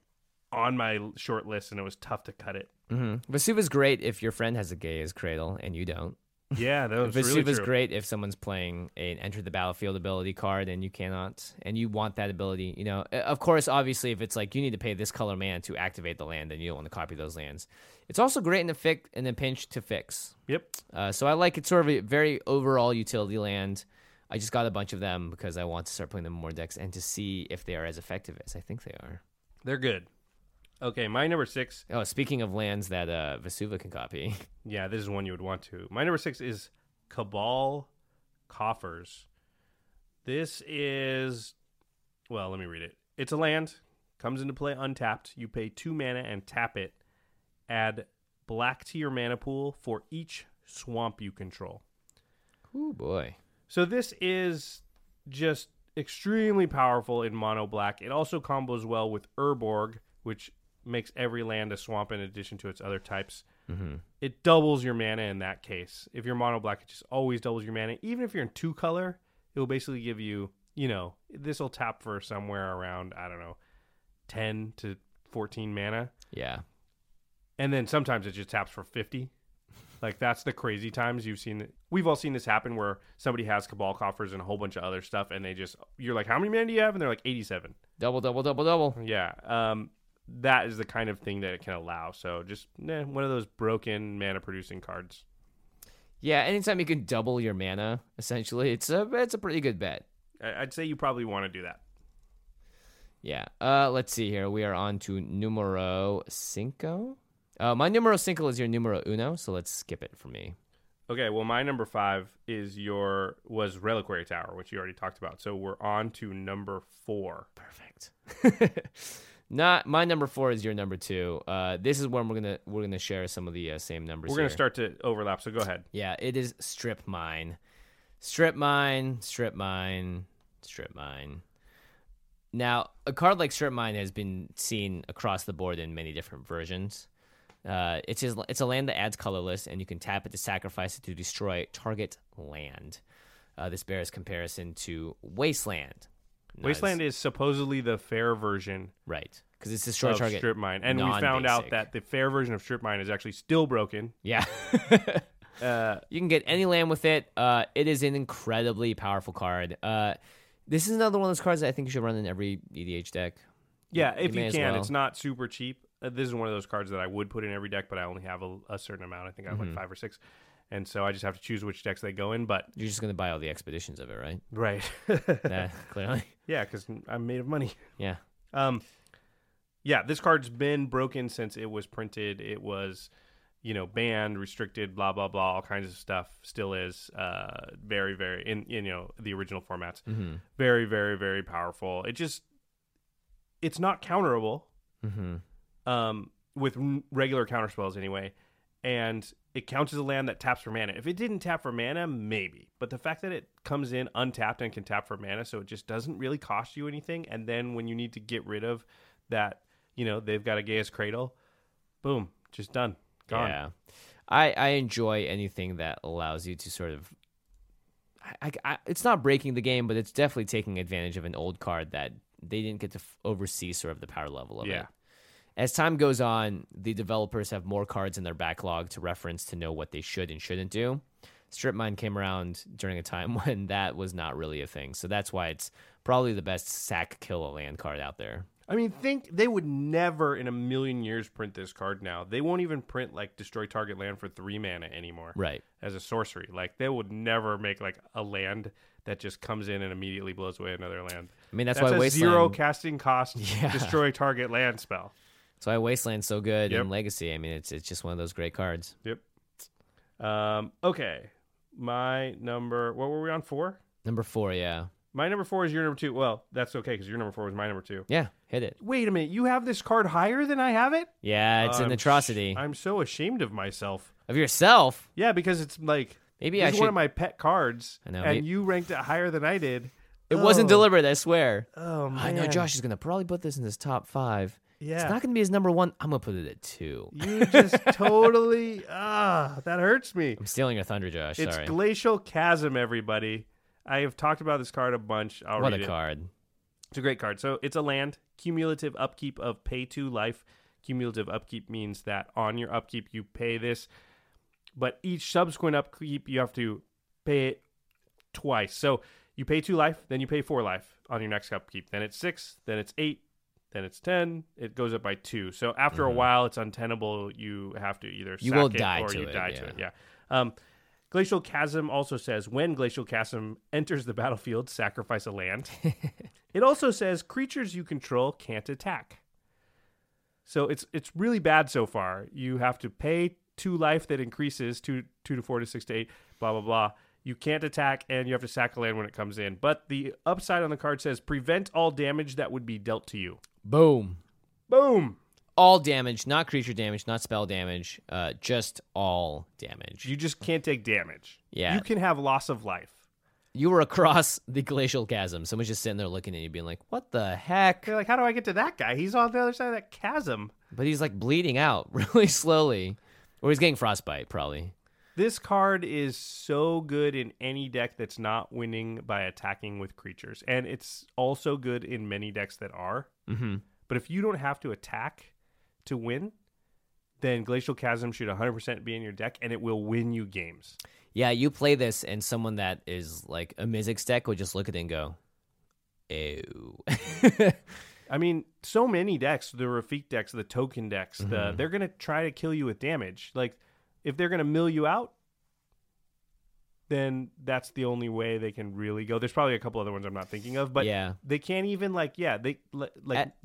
on my short list, and it was tough to cut it. Vesuva's great if your friend has a Gaea's Cradle and you don't. Yeah, that was really true. Vesuva's great if someone's playing an Enter the Battlefield ability card and you cannot, and you want that ability. You know, of course, obviously, if it's like you need to pay this color mana to activate the land, then you don't want to copy those lands. It's also great in a pinch to fix. Yep. So I like it, sort of a very overall utility land. I just got a bunch of them because I want to start playing them in more decks and to see if they are as effective as I think they are. They're good. Okay, my number 6. Oh, speaking of lands that Vesuva can copy. Yeah, this is one you would want to. My number 6 is Cabal Coffers. This is... Well, let me read it. It's a land. Comes into play untapped. You pay 2 mana and tap it. Add black to your mana pool for each swamp you control. Ooh, boy. So this is just extremely powerful in mono black. It also combos well with Urborg, which makes every land a swamp in addition to its other types. Mm-hmm. It doubles your mana in that case. If you're mono black, it just always doubles your mana. Even if you're in two color, it will basically give you, you know, this will tap for somewhere around, I don't know, 10 to 14 mana. Yeah. And then sometimes it just taps for 50. Like, that's the crazy times you've seen. We've all seen this happen where somebody has Cabal Coffers and a whole bunch of other stuff, and they just, you're like, how many mana do you have? And they're like, 87. Double, double, double, double. Yeah. That is the kind of thing that it can allow. So just one of those broken mana-producing cards. Yeah, anytime you can double your mana, essentially, it's a pretty good bet. I'd say you probably want to do that. Yeah. Let's see here. We are on to numero 5. My numero 5 is your numero 1, so let's skip it for me. Okay, well, my number 5 was Reliquary Tower, which you already talked about. So we're on to number 4. Perfect. Not my number 4 is your number 2. This is when we're gonna share some of the same numbers. We're gonna start to overlap. So go ahead. Yeah, it is Strip Mine, Strip Mine, Strip Mine, Strip Mine. Now, a card like Strip Mine has been seen across the board in many different versions. It's a land that adds colorless, and you can tap it to sacrifice it to destroy target land. This bears comparison to Wasteland. Not Wasteland is supposedly the fair version, right? Because it's destroy target Strip Mine, and we found out that the fair version of Strip Mine is actually still broken. Yeah. You can get any land with it. It is an incredibly powerful card. This is another one of those cards that I think you should run in every EDH deck. Yeah, if you can. Well. It's not super cheap. This is one of those cards that I would put in every deck, but I only have a certain amount. I think I have like 5 or 6. And so I just have to choose which decks they go in. But you're just going to buy all the expeditions of it, right? Right. Clearly. Yeah, because I'm made of money. Yeah. Yeah, this card's been broken since it was printed. It was, banned, restricted, blah, blah, blah, all kinds of stuff. Still is very, very, in the original formats. Mm-hmm. Very, very, very powerful. It's not counterable with regular counterspells anyway. And it counts as a land that taps for mana. If it didn't tap for mana, maybe. But the fact that it comes in untapped and can tap for mana, so it just doesn't really cost you anything. And then when you need to get rid of that, they've got a Gaea's Cradle, boom, just done. Gone. Yeah. I enjoy anything that allows you to sort of... it's not breaking the game, but it's definitely taking advantage of an old card that they didn't get to oversee sort of the power level of it. As time goes on, the developers have more cards in their backlog to reference to know what they should and shouldn't do. Strip Mine came around during a time when that was not really a thing. So that's why it's probably the best sack kill a land card out there. I mean, think they would never in a million years print this card now. They won't even print like destroy target land for 3 mana anymore. Right. As a sorcery. Like they would never make like a land that just comes in and immediately blows away another land. I mean, that's why Wasteland... 0 casting cost destroy target land spell. That's why Wasteland's so good in Legacy. I mean, it's just one of those great cards. Yep. Okay. My number... What were we on, 4? Number 4, yeah. My number 4 is your number 2. Well, that's okay, because your number 4 was my number 2. Yeah, hit it. Wait a minute. You have this card higher than I have it? Yeah, it's an atrocity. I'm so ashamed of myself. Of yourself? Yeah, because it's like... Maybe I should... It's one of my pet cards, I know, and you ranked it higher than I did. It wasn't deliberate, I swear. Oh, man. I know Josh is going to probably put this in his top 5. Yeah. It's not going to be his number 1. I'm going to put it at 2. You just totally... that hurts me. I'm stealing your thunder, Josh. It's sorry. Glacial Chasm, everybody. I have talked about this card a bunch. What a card. It's a great card. So it's a land. Cumulative upkeep of pay 2 life. Cumulative upkeep means that on your upkeep, you pay this. But each subsequent upkeep, you have to pay it twice. So you pay 2 life, then you pay 4 life on your next upkeep. Then it's 6, then it's 8. Then it's 10. It goes up by 2. So after a while, it's untenable. You have to either sack it or die to it. Yeah. Glacial Chasm also says, when Glacial Chasm enters the battlefield, sacrifice a land. It also says, creatures you control can't attack. So it's really bad so far. You have to pay 2 life that increases, 2 to 4 to 6 to 8, blah, blah, blah. You can't attack, and you have to sack a land when it comes in. But the upside on the card says, prevent all damage that would be dealt to you. Boom. Boom. All damage, not creature damage, not spell damage, just all damage. You just can't take damage. Yeah. You can have loss of life. You were across the Glacial Chasm. Someone's just sitting there looking at you being like, what the heck? You're like, how do I get to that guy? He's on the other side of that chasm. But he's like bleeding out really slowly. Or he's getting frostbite, probably. This card is so good in any deck that's not winning by attacking with creatures. And it's also good in many decks that are. Mm-hmm. But if you don't have to attack to win, then Glacial Chasm should 100% be in your deck, and it will win you games. Yeah, you play this, and someone that is like a Mizzix deck would just look at it and go, ew. I mean, so many decks, the Rafik decks, the token decks, they're going to try to kill you with damage. Like... If they're going to mill you out, then that's the only way they can really go. There's probably a couple other ones I'm not thinking of, but they can't even they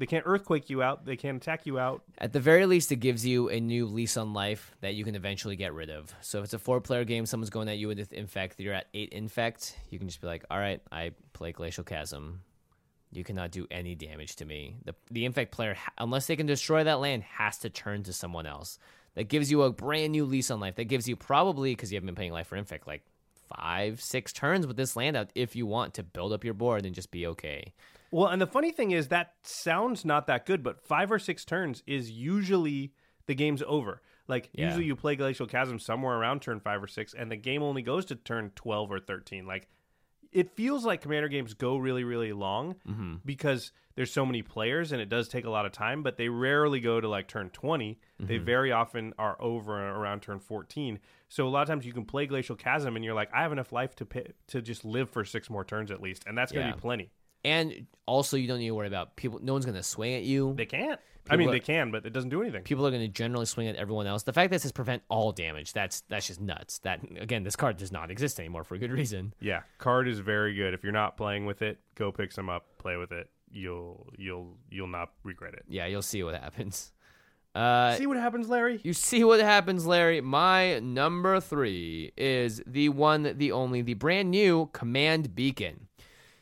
can't earthquake you out. They can't attack you out. At the very least, it gives you a new lease on life that you can eventually get rid of. So if it's a 4-player game, someone's going at you with Infect, you're at 8 Infect, you can just be like, all right, I play Glacial Chasm. You cannot do any damage to me. The Infect player, unless they can destroy that land, has to turn to someone else. That gives you a brand new lease on life. That gives you probably, because you haven't been paying life for Infect, like 5-6 turns with this land out if you want to build up your board and just be okay. Well, and the funny thing is that sounds not that good, but 5 or 6 turns is usually the game's over. Like, yeah. Usually you play Glacial Chasm somewhere around turn 5 or 6, and the game only goes to turn 12 or 13. Like, it feels like Commander games go really, really long because there's so many players and it does take a lot of time, but they rarely go to like turn 20. They very often are over around turn 14. So a lot of times you can play Glacial Chasm and you're like, I have enough life to just live for 6 more turns at least, and that's going to be plenty. And also, you don't need to worry about people. No one's going to swing at you. They can't. They can, but it doesn't do anything. People are going to generally swing at everyone else. The fact that it says prevent all damage, that's just nuts. That, again, this card does not exist anymore for a good reason. Yeah, card is very good. If you're not playing with it, go pick some up, play with it. You'll not regret it. Yeah, you'll see what happens. See what happens, Larry? You see what happens, Larry. My number 3 is the one, the only, the brand new Command Beacon.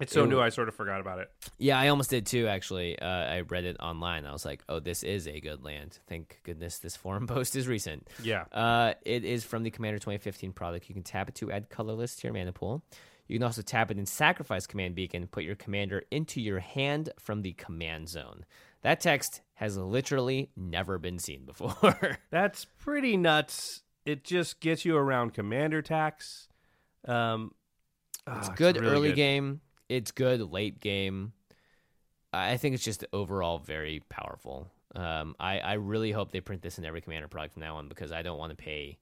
It's so new, I sort of forgot about it. Yeah, I almost did too, actually. I read it online. I was like, oh, this is a good land. Thank goodness this forum post is recent. Yeah. It is from the Commander 2015 product. You can tap it to add colorless to your mana pool. You can also tap it and sacrifice Command Beacon, put your commander into your hand from the command zone. That text has literally never been seen before. That's pretty nuts. It just gets you around commander tax. It's good, really early good game. It's good late game. I think it's just overall very powerful. I really hope they print this in every Commander product from now on, because I don't want to pay.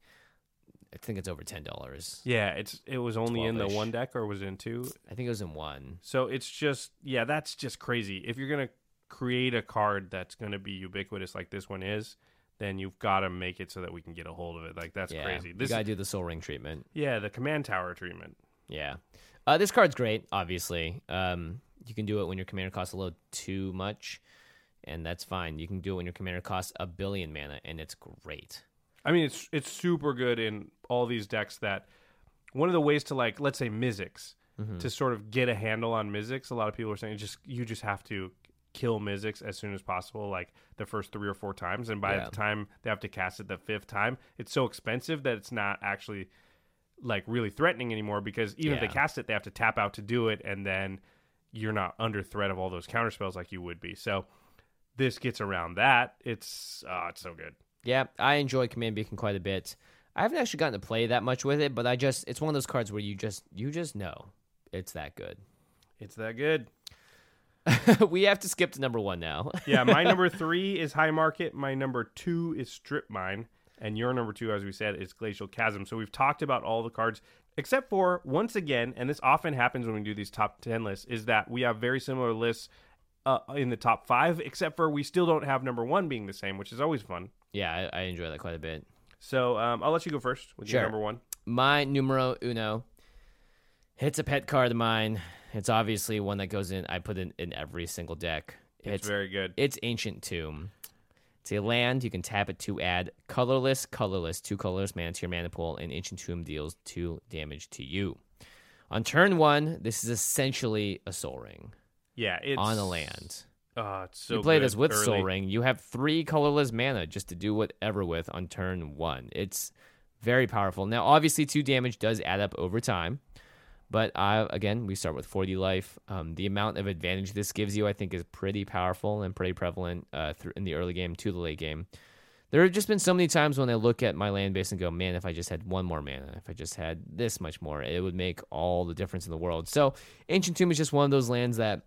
I think it's over $10. Yeah, it was only 12-ish. In the one deck, or was it in 2? I think it was in 1. So it's just, yeah, that's just crazy. If you're gonna create a card that's gonna be ubiquitous like this one is, then you've got to make it so that we can get a hold of it. Like, that's crazy. This, you gotta do the Soul Ring treatment. Yeah, the Command Tower treatment. Yeah. This card's great, obviously. You can do it when your commander costs a little too much, and that's fine. You can do it when your commander costs a billion mana, and it's great. I mean, it's super good in all these decks. That one of the ways to, like, let's say Mizzix, to sort of get a handle on Mizzix, a lot of people are saying you just have to kill Mizzix as soon as possible, like the first 3 or 4 times, and by the time they have to cast it the 5th time, it's so expensive that it's not actually like really threatening anymore, because even if they cast it, they have to tap out to do it, and then you're not under threat of all those counter spells like you would be. So this gets around that. It's so good. Yeah, I enjoy Command Beacon quite a bit. I haven't actually gotten to play that much with it, but it's one of those cards where you just know it's that good. It's that good. We have to skip to number 1 now. Yeah, my number 3 is High Market. My number 2 is Strip Mine. And your number 2, as we said, is Glacial Chasm. So we've talked about all the cards, except for, once again, and this often happens when we do these top 10 lists, is that we have very similar lists in the top 5, except for we still don't have number 1 being the same, which is always fun. Yeah, I enjoy that quite a bit. So I'll let you go first with your number 1. My numero uno. It's a pet card of mine. It's obviously one that goes in. I put it in every single deck. It's very good. It's Ancient Tomb. It's a land. You can tap it to add two colorless mana to your mana pool, and Ancient Tomb deals 2 damage to you. On turn 1, this is essentially a Soul Ring. Yeah, it's on a land. It's so you play this with early. Soul Ring, you have 3 colorless mana just to do whatever with on turn 1. It's very powerful. Now, obviously, 2 damage does add up over time, but we start with 40 life. The amount of advantage this gives you, I think, is pretty powerful and pretty prevalent in the early game to the late game. There have just been so many times when I look at my land base and go, man, if I just had 1 more mana, if I just had this much more, it would make all the difference in the world. So Ancient Tomb is just one of those lands that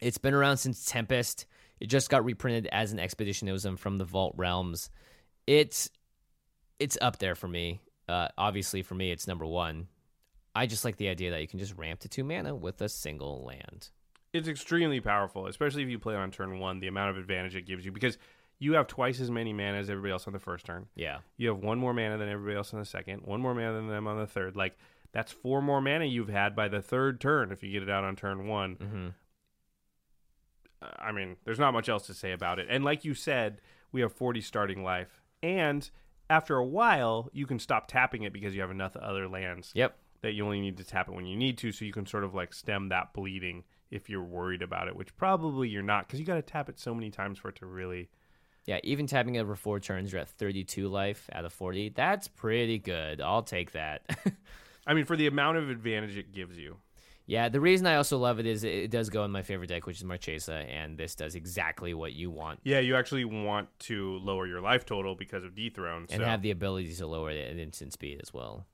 it's been around since Tempest. It just got reprinted as an Expedition Ozum from the Vault Realms. It's up there for me. Obviously, for me, it's number 1. I just like the idea that you can just ramp to 2 mana with a single land. It's extremely powerful, especially if you play on turn 1, the amount of advantage it gives you, because you have twice as many mana as everybody else on the first turn. Yeah. You have 1 more mana than everybody else on the second, 1 more mana than them on the third. Like, that's 4 more mana you've had by the third turn if you get it out on turn 1. Mm-hmm. I mean, there's not much else to say about it. And like you said, we have 40 starting life. And after a while, you can stop tapping it because you have enough other lands. Yep. That you only need to tap it when you need to, so you can sort of like stem that bleeding if you're worried about it, which probably you're not, because you got to tap it so many times for it to really... Yeah, even tapping it over 4 turns, you're at 32 life out of 40. That's pretty good. I'll take that. I mean, for the amount of advantage it gives you. Yeah, the reason I also love it is it does go in my favorite deck, which is Marchesa, and this does exactly what you want. Yeah, you actually want to lower your life total because of Dethrone. And have the ability to lower it at instant speed as well.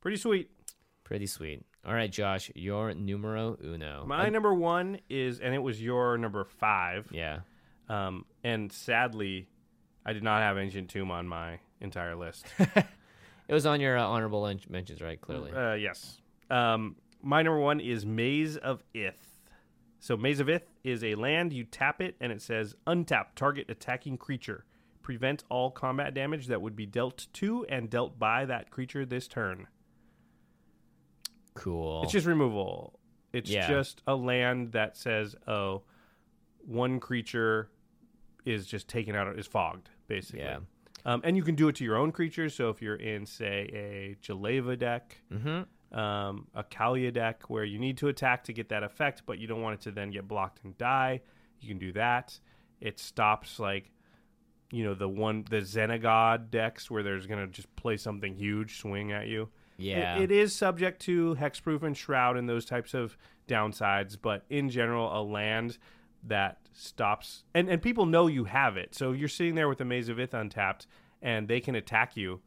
Pretty sweet. Pretty sweet. All right, Josh, your numero uno. My number one is, and it was your number 5. Yeah. And sadly, I did not have Ancient Tomb on my entire list. It was on your honorable mentions, right? Clearly. Yes. My number 1 is Maze of Ith. So Maze of Ith is a land. You tap it, and it says, untap target attacking creature. Prevent all combat damage that would be dealt to and dealt by that creature this turn. Cool. It's just removal. It's just a land that says, oh, one creature is just taken out, is fogged, basically. Yeah. And you can do it to your own creatures. So if you're in, say, a Jaleva deck... Mm-hmm. A Kalia deck where you need to attack to get that effect, but you don't want it to then get blocked and die. You can do that. It stops the Xenagod decks where there's gonna just play something huge swing at you. Yeah, it is subject to hexproof and shroud and those types of downsides, but in general, a land that stops and people know you have it. So you're sitting there with the Maze of Ith untapped, and they can attack you.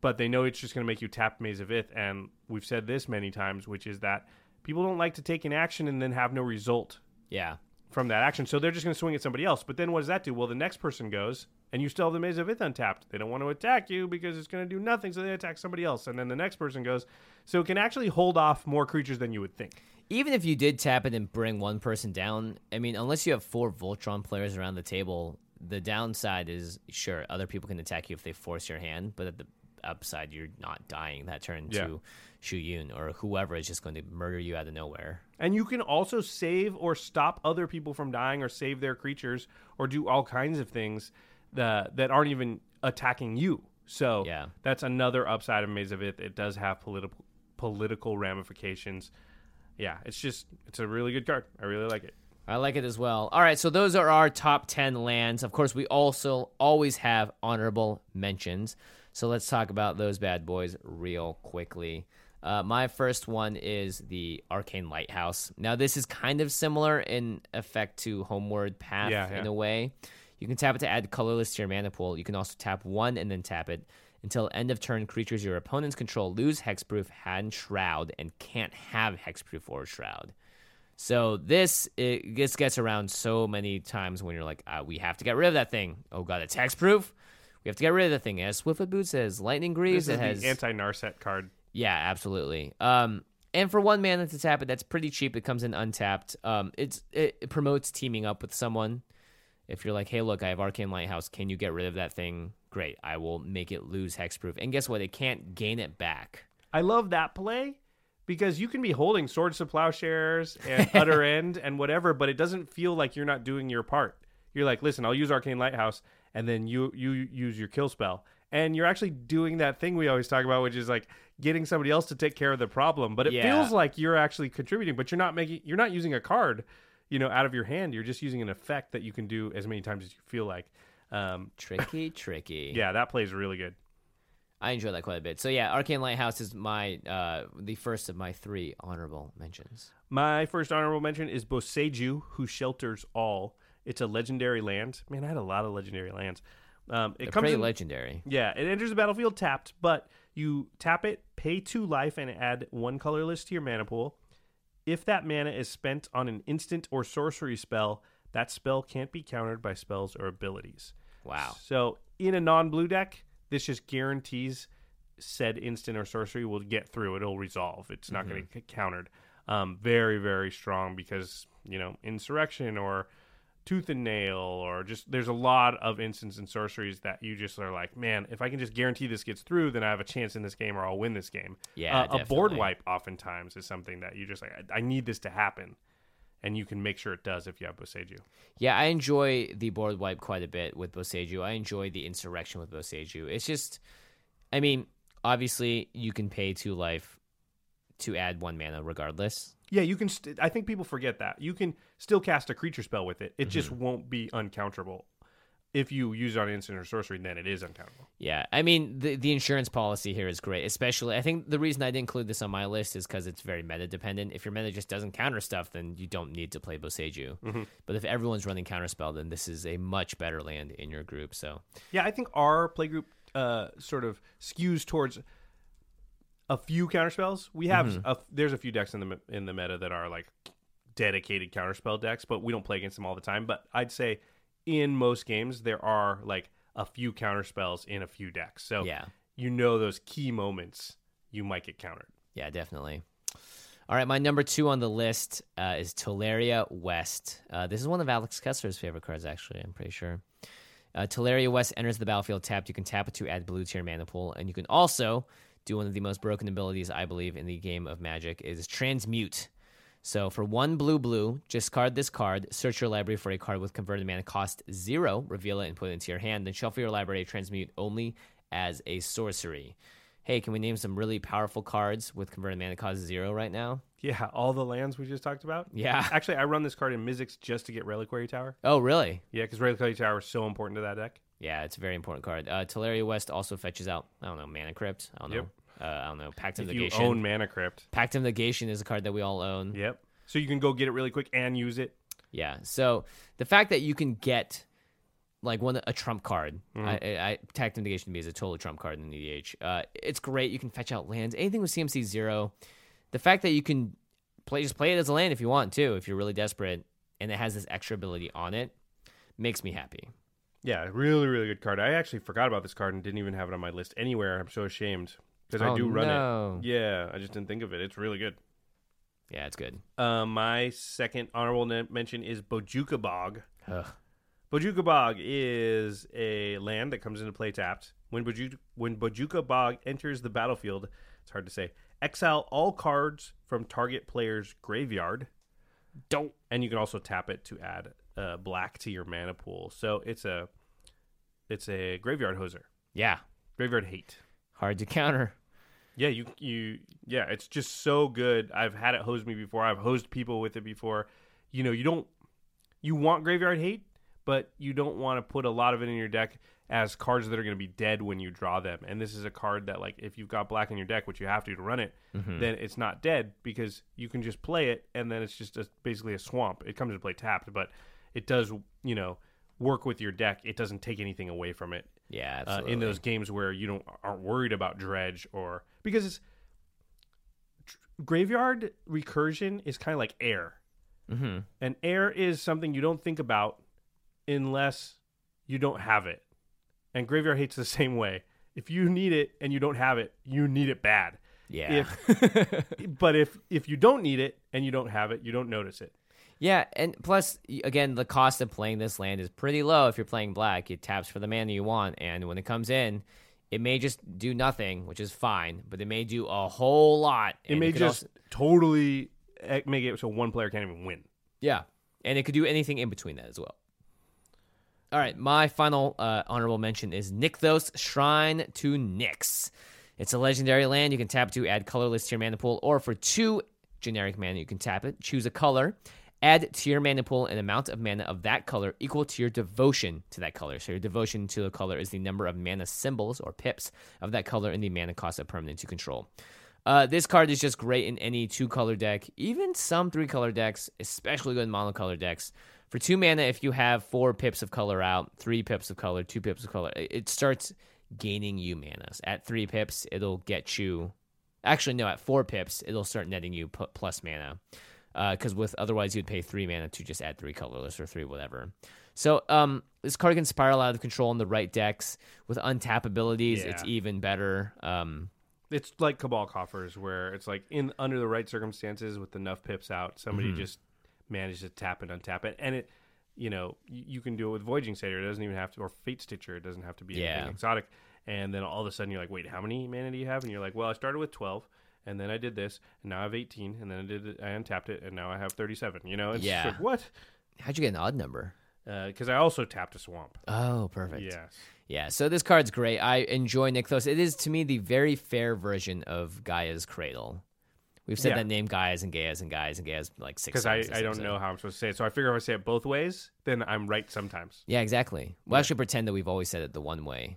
But they know it's just going to make you tap Maze of Ith, and we've said this many times, which is that people don't like to take an action and then have no result from that action. So they're just going to swing at somebody else. But then what does that do? Well, the next person goes, and you still have the Maze of Ith untapped. They don't want to attack you because it's going to do nothing, so they attack somebody else. And then the next person goes. So it can actually hold off more creatures than you would think. Even if you did tap it and bring one person down, I mean, unless you have 4 Voltron players around the table, the downside is, sure, other people can attack you if they force your hand, but at the upside, you're not dying that turn to Shuyun or whoever is just going to murder you out of nowhere. And you can also save or stop other people from dying or save their creatures or do all kinds of things that aren't even attacking you. So that's another upside of Maze of Ith. It does have political ramifications. Yeah, it's a really good card. I really like it. I like it as well. All right, so those are our top 10 lands. Of course, we also always have honorable mentions. So let's talk about those bad boys real quickly. My first one is the Arcane Lighthouse. Now, this is kind of similar in effect to Homeward Path in a way. You can tap it to add colorless to your mana pool. You can also tap one and then tap it until end of turn creatures your opponents control lose hexproof, and shroud, and can't have hexproof or shroud. So this gets around so many times when you're like, we have to get rid of that thing. Oh, God, it's hexproof? We have to get rid of the thing. It has Swiftfoot Boots, it has Lightning Greaves. It has the anti-Narset card. Yeah, absolutely. And for 1 mana to tap it, that's pretty cheap. It comes in untapped. It promotes teaming up with someone. If you're like, hey, look, I have Arcane Lighthouse. Can you get rid of that thing? Great. I will make it lose hexproof. And guess what? It can't gain it back. I love that play because you can be holding Swords to Plowshares and Utter End and whatever, but it doesn't feel like you're not doing your part. You're like, listen, I'll use Arcane Lighthouse. And then you use your kill spell. And you're actually doing that thing we always talk about, which is like getting somebody else to take care of the problem. But it feels like you're actually contributing, but you're not using a card, out of your hand. You're just using an effect that you can do as many times as you feel like. Tricky. Yeah, that plays really good. I enjoy that quite a bit. So yeah, Arcane Lighthouse is my the first of my 3 honorable mentions. My first honorable mention is Boseiju, who shelters all. It's a legendary land. Man, I had a lot of legendary lands. Legendary. Yeah, it enters the battlefield tapped, but you tap it, pay 2 life, and add 1 colorless to your mana pool. If that mana is spent on an instant or sorcery spell, that spell can't be countered by spells or abilities. Wow. So in a non-blue deck, this just guarantees said instant or sorcery will get through. It'll resolve. It's not going to get countered. Very, very strong because, Insurrection or... Tooth and Nail, or just there's a lot of instants and sorceries that you just are like, man, if I can just guarantee this gets through, then I have a chance in this game, or I'll win this game. A board wipe oftentimes is something that you just like, I need this to happen, and you can make sure it does if you have Boseiju. Yeah, I enjoy the board wipe quite a bit with Boseiju. I enjoy the Insurrection with Boseiju. It's just, I mean, obviously you can pay 2 life to add 1 mana regardless. Yeah, you can. I think people forget that. You can still cast a creature spell with it. It just won't be uncounterable. If you use it on instant or sorcery, then it is uncounterable. Yeah, I mean, the insurance policy here is great, especially, I think the reason I didn't include this on my list is because it's very meta-dependent. If your meta just doesn't counter stuff, then you don't need to play Boseiju. Mm-hmm. But if everyone's running Counterspell, then this is a much better land in your group. So yeah, I think our playgroup sort of skews towards a few counterspells. We have there's a few decks in the meta that are like dedicated counterspell decks, but we don't play against them all the time. But I'd say in most games, there are like a few counterspells in a few decks. So yeah, you know those key moments you might get countered. Yeah, definitely. All right, my number 2 on the list is Tolaria West. This is one of Alex Kessler's favorite cards, actually, I'm pretty sure. Tolaria West enters the battlefield tapped. You can tap it to add blue to your mana pool, and you can also do one of the most broken abilities, I believe, in the game of Magic, is Transmute. So for 1 blue, discard this card, search your library for a card with converted mana cost 0, reveal it and put it into your hand, then shuffle your library, Transmute only as a sorcery. Hey, can we name some really powerful cards with converted mana cost 0 right now? Yeah, all the lands we just talked about. Yeah. Actually, I run this card in Mizzix just to get Reliquary Tower. Oh, really? Yeah, because Reliquary Tower is so important to that deck. Yeah, it's a very important card. Tolaria West also fetches out, I don't know, Mana Crypt. I don't know. Yep. Pact of Negation. If you own Mana Crypt. Pact of Negation is a card that we all own. Yep. So you can go get it really quick and use it. Yeah. So the fact that you can get like a trump card, Pact of Negation to me is a total trump card in EDH. It's great. You can fetch out lands. Anything with CMC 0. The fact that you can play it as a land if you want to, if you're really desperate, and it has this extra ability on it, makes me happy. Yeah, really, really good card. I actually forgot about this card and didn't even have it on my list anywhere. I'm so ashamed. Because I do run it. Yeah, I just didn't think of it. It's really good. Yeah, it's good. My second honorable mention is Bojuka Bog. Ugh. Bojuka Bog is a land that comes into play tapped. When Bojuka Bog enters the battlefield, it's hard to say, exile all cards from target player's graveyard. Don't. And you can also tap it to add black to your mana pool. So it's a graveyard hoser. Yeah. Graveyard hate. Hard to counter. Yeah, you it's just so good. I've had it hose me before. I've hosed people with it before. You know, you want graveyard hate, but you don't want to put a lot of it in your deck as cards that are going to be dead when you draw them. And this is a card that, like, if you've got black in your deck, which you have to run it, then it's not dead because you can just play it, and then it's just basically a swamp. It comes to play tapped, but it does, you know, work with your deck. It doesn't take anything away from it. Yeah, absolutely. In those games where you aren't worried about dredge, or because it's graveyard recursion is kind of like air, and air is something you don't think about unless you don't have it. And graveyard hates the same way. If you need it and you don't have it, you need it bad. Yeah. But if you don't need it and you don't have it, you don't notice it. Yeah, and plus, again, the cost of playing this land is pretty low if you're playing black. It taps for the mana you want, and when it comes in, it may just do nothing, which is fine, but it may do a whole lot. It may just totally make it so one player can't even win. Yeah, and it could do anything in between that as well. All right, my final honorable mention is Nykthos, Shrine to Nyx. It's a legendary land. You can tap to add colorless to your mana pool, or for 2 generic mana, you can tap it, choose a color, add to your mana pool an amount of mana of that color equal to your devotion to that color. So your devotion to a color is the number of mana symbols or pips of that color and the mana cost of permanent you control. This card is just great in any 2-color deck, even some 3-color decks, especially good in monocolor decks. For 2 mana, if you have 4 pips of color out, 3 pips of color, 2 pips of color, it starts gaining you mana. At 3 pips, it'll get you... Actually, no, at 4 pips, it'll start netting you plus mana. Because with otherwise you'd pay 3 mana to just add 3 colorless or 3 whatever. So this card can spiral out of control in the right decks. With untap abilities, it's even better. It's like Cabal Coffers, where it's like under the right circumstances with enough pips out, somebody just manages to tap and untap it. And it, you know, you can do it with Voyaging Satyr. It doesn't even have to, or Fate Stitcher. It doesn't have to be anything exotic. And then all of a sudden you're like, wait, how many mana do you have? And you're like, well, I started with 12. And then I did this, and now I have 18, and then I untapped it, and now I have 37. You know, it's just like, what? How'd you get an odd number? Because I also tapped a swamp. Oh, perfect. Yes. Yeah, so this card's great. I enjoy Nykthos. It is, to me, the very fair version of Gaea's Cradle, We've said that name Gaea's like six times. Because I don't know how I'm supposed to say it. So I figure if I say it both ways, then I'm right sometimes. Yeah, exactly. We'll actually pretend that we've always said it the one way.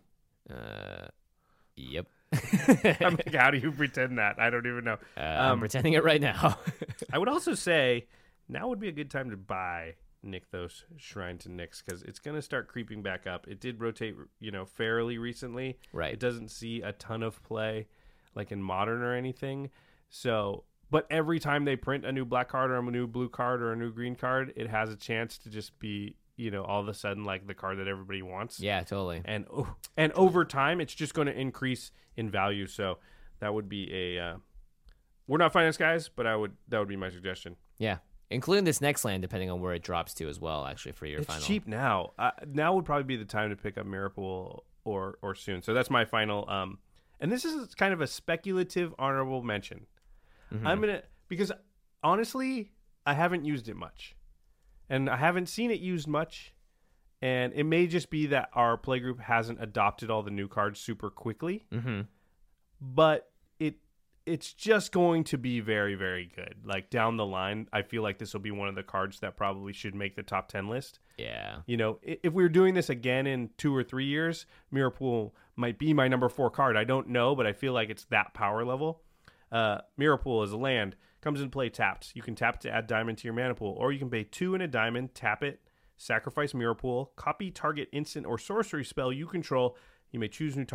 Yep. I'm like, how do you pretend that? I don't even know. I'm pretending it right now. I would also say now would be a good time to buy Nykthos Shrine to Nyx because it's going to start creeping back up. It did rotate, fairly recently. Right. It doesn't see a ton of play like in Modern or anything. So, but every time they print a new black card or a new blue card or a new green card, it has a chance to just be, all of a sudden like the card that everybody wants. Yeah, totally. And over time, it's just going to increase in value. So that would be we're not finance guys, but that would be my suggestion. Yeah. Including this next land, depending on where it drops to as well, actually, for your final. It's cheap now. Now would probably be the time to pick up Mirapool or soon. So that's my final. And this is kind of a speculative honorable mention. Mm-hmm. Because honestly, I haven't used it much. And I haven't seen it used much. And it may just be that our playgroup hasn't adopted all the new cards super quickly. Mm-hmm. But it's just going to be very, very good. Like down the line, I feel like this will be one of the cards that probably should make the top 10 list. Yeah. If we were doing this again in 2 or 3 years, Mirapool might be my number 4 card. I don't know, but I feel like it's that power level. Mirapool is a land, comes in play tapped. You can tap to add diamond to your mana pool, or you can pay 2 and a diamond, tap it, sacrifice Mirapool, copy target instant or sorcery spell you control. You may choose new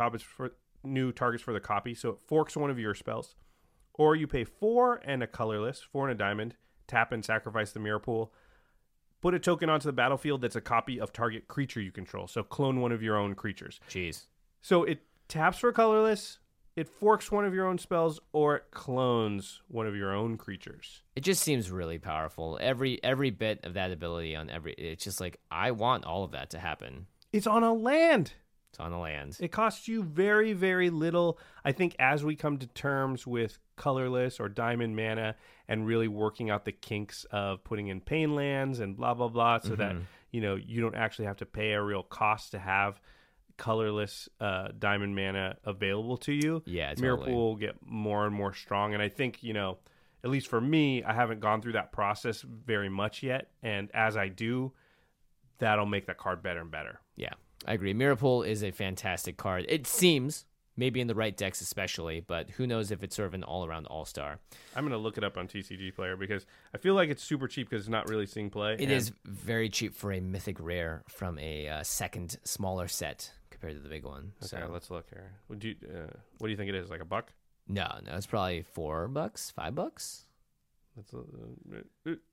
targets for the copy, so it forks one of your spells. Or you pay 4 and a colorless, 4 and a diamond, tap and sacrifice the Mirapool. Put a token onto the battlefield that's a copy of target creature you control, so clone one of your own creatures. Jeez. So it taps for colorless, it forks one of your own spells, or it clones one of your own creatures. It just seems really powerful. Every bit of that ability on every... It's just like, I want all of that to happen. It's on a land! It's on the land. It costs you very, very little. I think as we come to terms with colorless or diamond mana and really working out the kinks of putting in pain lands and blah, blah, blah, so that, you don't actually have to pay a real cost to have colorless diamond mana available to you. Yeah, totally. Mirapool will get more and more strong. And I think, at least for me, I haven't gone through that process very much yet. And as I do, that'll make that card better and better. Yeah. I agree. Mirapool is a fantastic card. It seems, maybe in the right decks especially, but who knows if it's sort of an all-around all-star. I'm going to look it up on TCG Player because I feel like it's super cheap because it's not really seeing play. It is very cheap for a mythic rare from a second smaller set compared to the big one. Okay, so let's look here. What do you think it is, like $1? No, it's probably $4, $5.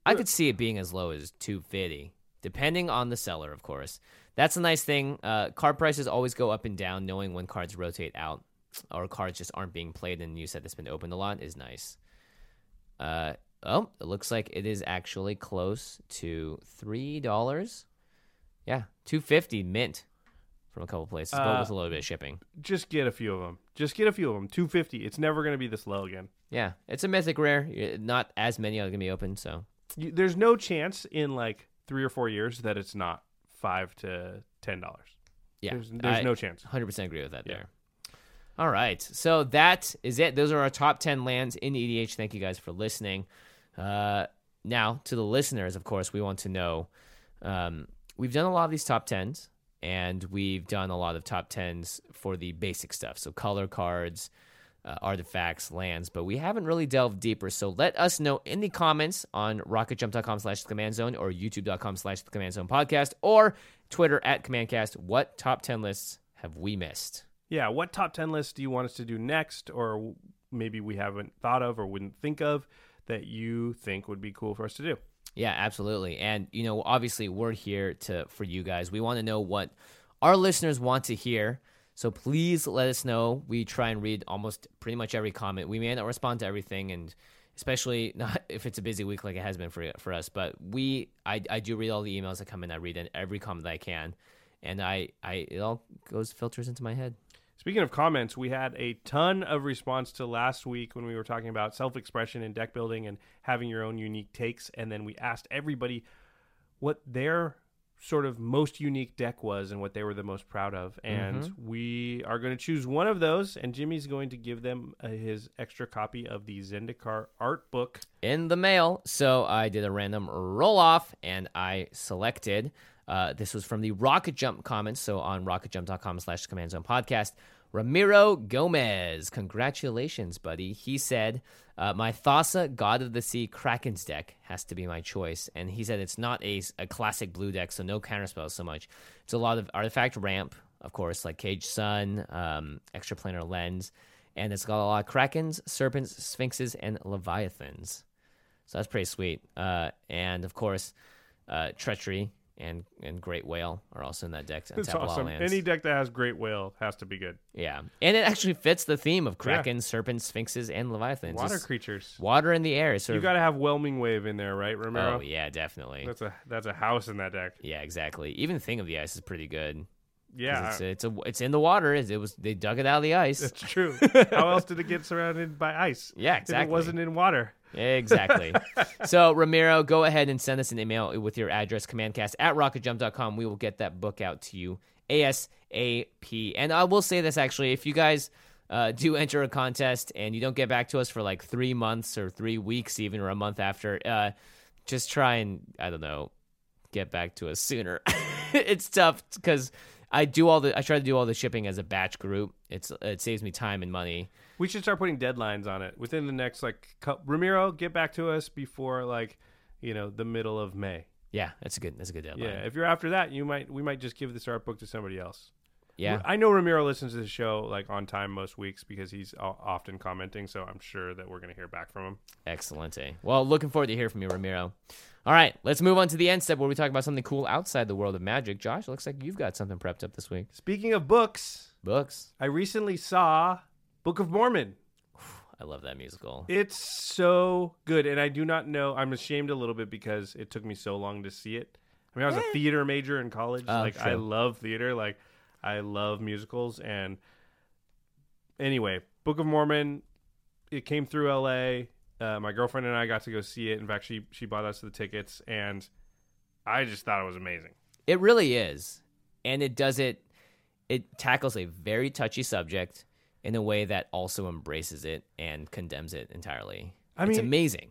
I could see it being as low as $2.50. Depending on the seller, of course. That's a nice thing. Card prices always go up and down. Knowing when cards rotate out or cards just aren't being played in a new set that's been opened a lot is nice. It looks like it is actually close to $3. Yeah, $2.50 mint from a couple places, but with a little bit of shipping. Just get a few of them. $2.50. It's never going to be this low again. Yeah, it's a mythic rare. Not as many are going to be open, so. There's no chance in, 3 or 4 years that it's not $5 to $10. Yeah, there's no chance. 100% agree with that. Yeah. There. All right, so that is it. Those are our top 10 lands in EDH. Thank you guys for listening. Now to the listeners, of course, we want to know. We've done a lot of these top 10s, and we've done a lot of top 10s for the basic stuff, so color cards, artifacts, lands, but we haven't really delved deeper. So let us know in the comments on rocketjump.com/thecommandzone or youtube.com/thecommandzonepodcast or Twitter @commandcast. What top 10 lists have we missed? Yeah, what top 10 lists do you want us to do next, or maybe we haven't thought of or wouldn't think of that you think would be cool for us to do? Yeah, absolutely. And obviously we're here for you guys. We want to know what our listeners want to hear. So please let us know. We try and read almost pretty much every comment. We may not respond to everything, and especially not if it's a busy week like it has been for us. But I do read all the emails that come in. I read in every comment that I can, and it all filters into my head. Speaking of comments, we had a ton of response to last week when we were talking about self-expression and deck building and having your own unique takes. And then we asked everybody what their sort of most unique deck was and what they were the most proud of. And we are going to choose one of those, and Jimmy's going to give them his extra copy of the Zendikar art book. In the mail. So I did a random roll-off, and I selected... this was from the Rocket Jump comments, so on rocketjump.com/command zone podcast. Ramiro Gomez, congratulations, buddy. He said, my Thassa God of the Sea Kraken's deck has to be my choice. And he said it's not a classic blue deck, so no counterspells so much. It's a lot of artifact ramp, of course, like Cage Sun, Extraplanar Lens. And it's got a lot of Krakens, Serpents, Sphinxes, and Leviathans. So that's pretty sweet. And, of course, Treachery and Great Whale are also in that deck. That's awesome. Any deck that has Great Whale has to be good. Yeah. And it actually fits the theme of Kraken, Serpents, Sphinxes, and Leviathans. Water just creatures. Water in the air. You got to have Whelming Wave in there, right, Romero? Oh, yeah, definitely. That's a house in that deck. Yeah, exactly. Even Thing of the Ice is pretty good. Yeah. It's in the water. They dug it out of the ice. That's true. How else did it get surrounded by ice? Yeah, exactly. If it wasn't in water. Exactly. So, Ramiro, go ahead and send us an email with your address, commandcast@rocketjump.com. We will get that book out to you ASAP. And I will say this, actually. If you guys do enter a contest and you don't get back to us for like 3 months or 3 weeks even, or a month after, just try and, I don't know, get back to us sooner. It's tough because... I try to do all the shipping as a batch group. It saves me time and money. We should start putting deadlines on it within the next Ramiro, get back to us before the middle of May. Yeah, that's a good deadline. Yeah, if you're after that, we might just give this art book to somebody else. Yeah, I know Ramiro listens to the show on time most weeks because he's often commenting. So I'm sure that we're going to hear back from him. Excellent. Well, looking forward to hearing from you, Ramiro. All right, let's move on to the end step where we talk about something cool outside the world of Magic. Josh, it looks like you've got something prepped up this week. Speaking of books, I recently saw Book of Mormon. I love that musical. It's so good, and I do not know. I'm ashamed a little bit because it took me so long to see it. I mean, I was a theater major in college. I love theater. I love musicals, and anyway, Book of Mormon, it came through L.A. My girlfriend and I got to go see it. In fact, she bought us the tickets, and I just thought it was amazing. It really is, and it tackles a very touchy subject in a way that also embraces it and condemns it entirely. It's amazing.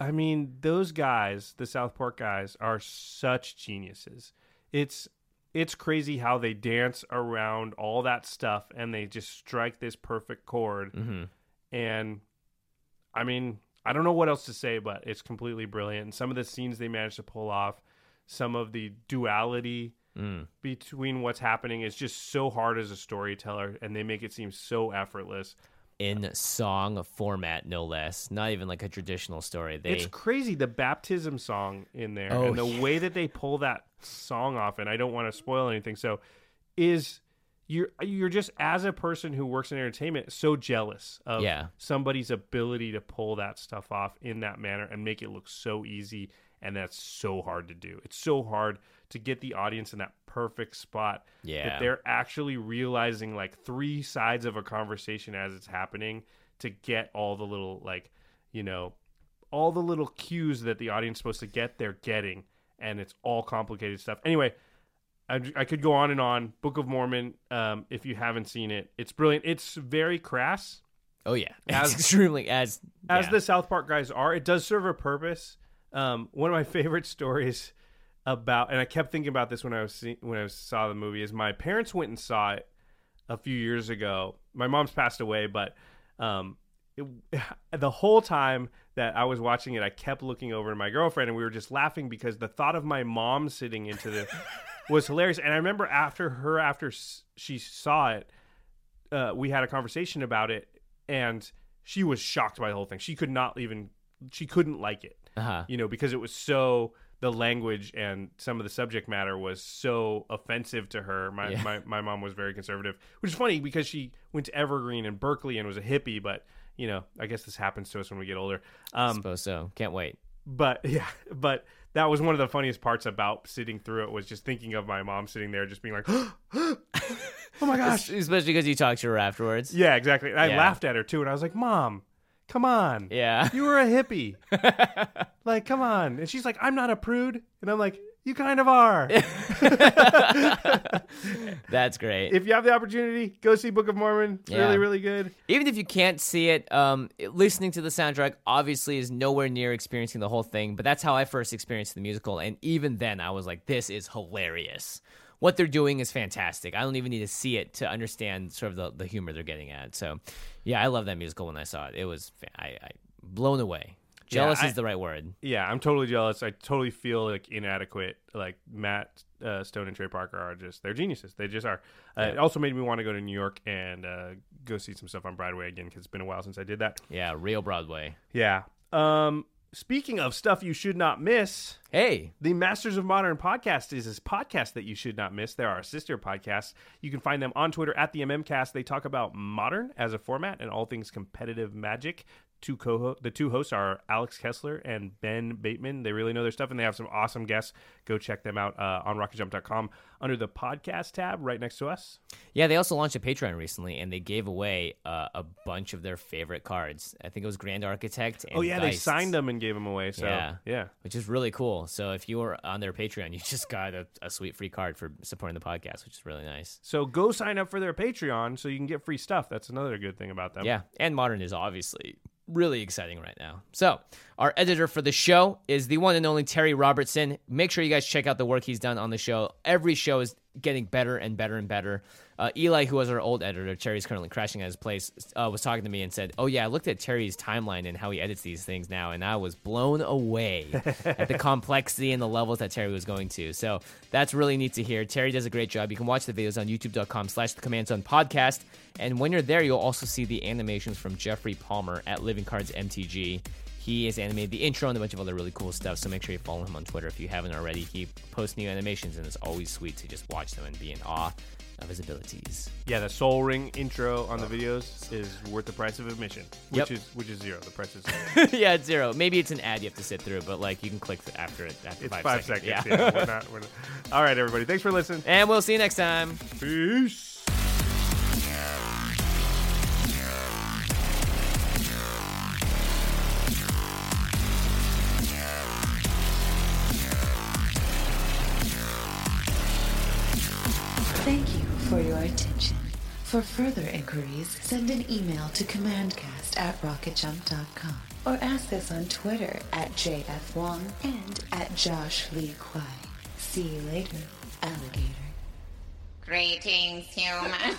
I mean, those guys, the South Park guys, are such geniuses. It's crazy how they dance around all that stuff, and they just strike this perfect chord. Mm-hmm. And, I mean, I don't know what else to say, but it's completely brilliant. And some of the scenes they managed to pull off, some of the duality between what's happening is just so hard as a storyteller, and they make it seem so effortless. In song format, no less. Not even like a traditional story. It's crazy, the baptism song in there and the way that they pull that song off. And I don't want to spoil anything. So, you're just, as a person who works in entertainment, so jealous of somebody's ability to pull that stuff off in that manner and make it look so easy. And that's so hard to do. It's so hard to get the audience in that perfect spot that they're actually realizing three sides of a conversation as it's happening, to get all the little all the little cues that the audience is supposed to get, they're getting, and it's all complicated stuff. Anyway, I could go on and on. Book of Mormon, if you haven't seen it, it's brilliant. It's very crass. Oh yeah, it's extremely as the South Park guys are. It does serve a purpose. One of my favorite stories about, and I kept thinking about this when I saw the movie, is my parents went and saw it a few years ago. My mom's passed away, but the whole time that I was watching it, I kept looking over to my girlfriend, and we were just laughing because the thought of my mom sitting into this was hilarious. And I remember after she saw it, we had a conversation about it, and she was shocked by the whole thing. She couldn't like it. Uh-huh. Because it was the language and some of the subject matter was so offensive to her. My mom was very conservative, which is funny because she went to Evergreen and Berkeley and was a hippie, but, I guess this happens to us when we get older. I suppose so. Can't wait. But, yeah, but that was one of the funniest parts about sitting through it, was just thinking of my mom sitting there just being like, oh, my gosh. Especially because you talked to her afterwards. Yeah, exactly. And I laughed at her, too, and I was like, Mom. Come on. Yeah. You were a hippie. Come on. And she's like, I'm not a prude. And I'm like, You kind of are. That's great. If you have the opportunity, go see Book of Mormon. It's really, really good. Even if you can't see it, listening to the soundtrack obviously is nowhere near experiencing the whole thing, but that's how I first experienced the musical, and even then I was like, this is hilarious. What they're doing is fantastic. I don't even need to see it to understand sort of the humor they're getting at. So, yeah, I love that musical when I saw it. It was I blown away. Jealous is the right word. Yeah, I'm totally jealous. I totally feel like inadequate. Like Matt Stone and Trey Parker are just, they're geniuses. They just are. It also made me want to go to New York and go see some stuff on Broadway again, because it's been a while since I did that. Yeah, real Broadway. Yeah. Speaking of stuff you should not miss, hey, the Masters of Modern podcast is this podcast that you should not miss. They're our sister podcasts. You can find them on Twitter at the MMcast. They talk about Modern as a format and all things competitive Magic. The two hosts are Alex Kessler and Ben Bateman. They really know their stuff, and they have some awesome guests. Go check them out on rocketjump.com under the podcast tab right next to us. Yeah, they also launched a Patreon recently, and they gave away a bunch of their favorite cards. I think it was Grand Architect and Geist. They signed them and gave them away. So yeah, which is really cool. So if you were on their Patreon, you just got a sweet free card for supporting the podcast, which is really nice. So go sign up for their Patreon so you can get free stuff. That's another good thing about them. Yeah, and Modern is obviously really exciting right now. So our editor for the show is the one and only Terry Robertson. Make sure you guys check out the work he's done on the show. Every show is getting better and better and better. Eli, who was our old editor, Terry's currently crashing at his place, was talking to me and said, oh yeah, I looked at Terry's timeline and how he edits these things now, and I was blown away at the complexity and the levels that Terry was going to. So that's really neat to hear. Terry does a great job. You can watch the videos on youtube.com/thecommandzonePodcast. And when you're there, you'll also see the animations from Jeffrey Palmer at Living Cards MTG. He has animated the intro and a bunch of other really cool stuff, so make sure you follow him on Twitter if you haven't already. He posts new animations, and it's always sweet to just watch them and be in awe of his abilities. Yeah, the Soul Ring intro on the videos is worth the price of admission, which is zero. The price is zero. Yeah, it's zero. Maybe it's an ad you have to sit through, but like you can click after it. After it's 5 seconds. Yeah. Yeah, we're not. All right, everybody. Thanks for listening. And we'll see you next time. Peace. For your attention. For further inquiries, send an email to commandcast@rocketjump.com or ask us on Twitter at JF Wong and at Josh Lee Kwai. See you later, alligator. Greetings, humans.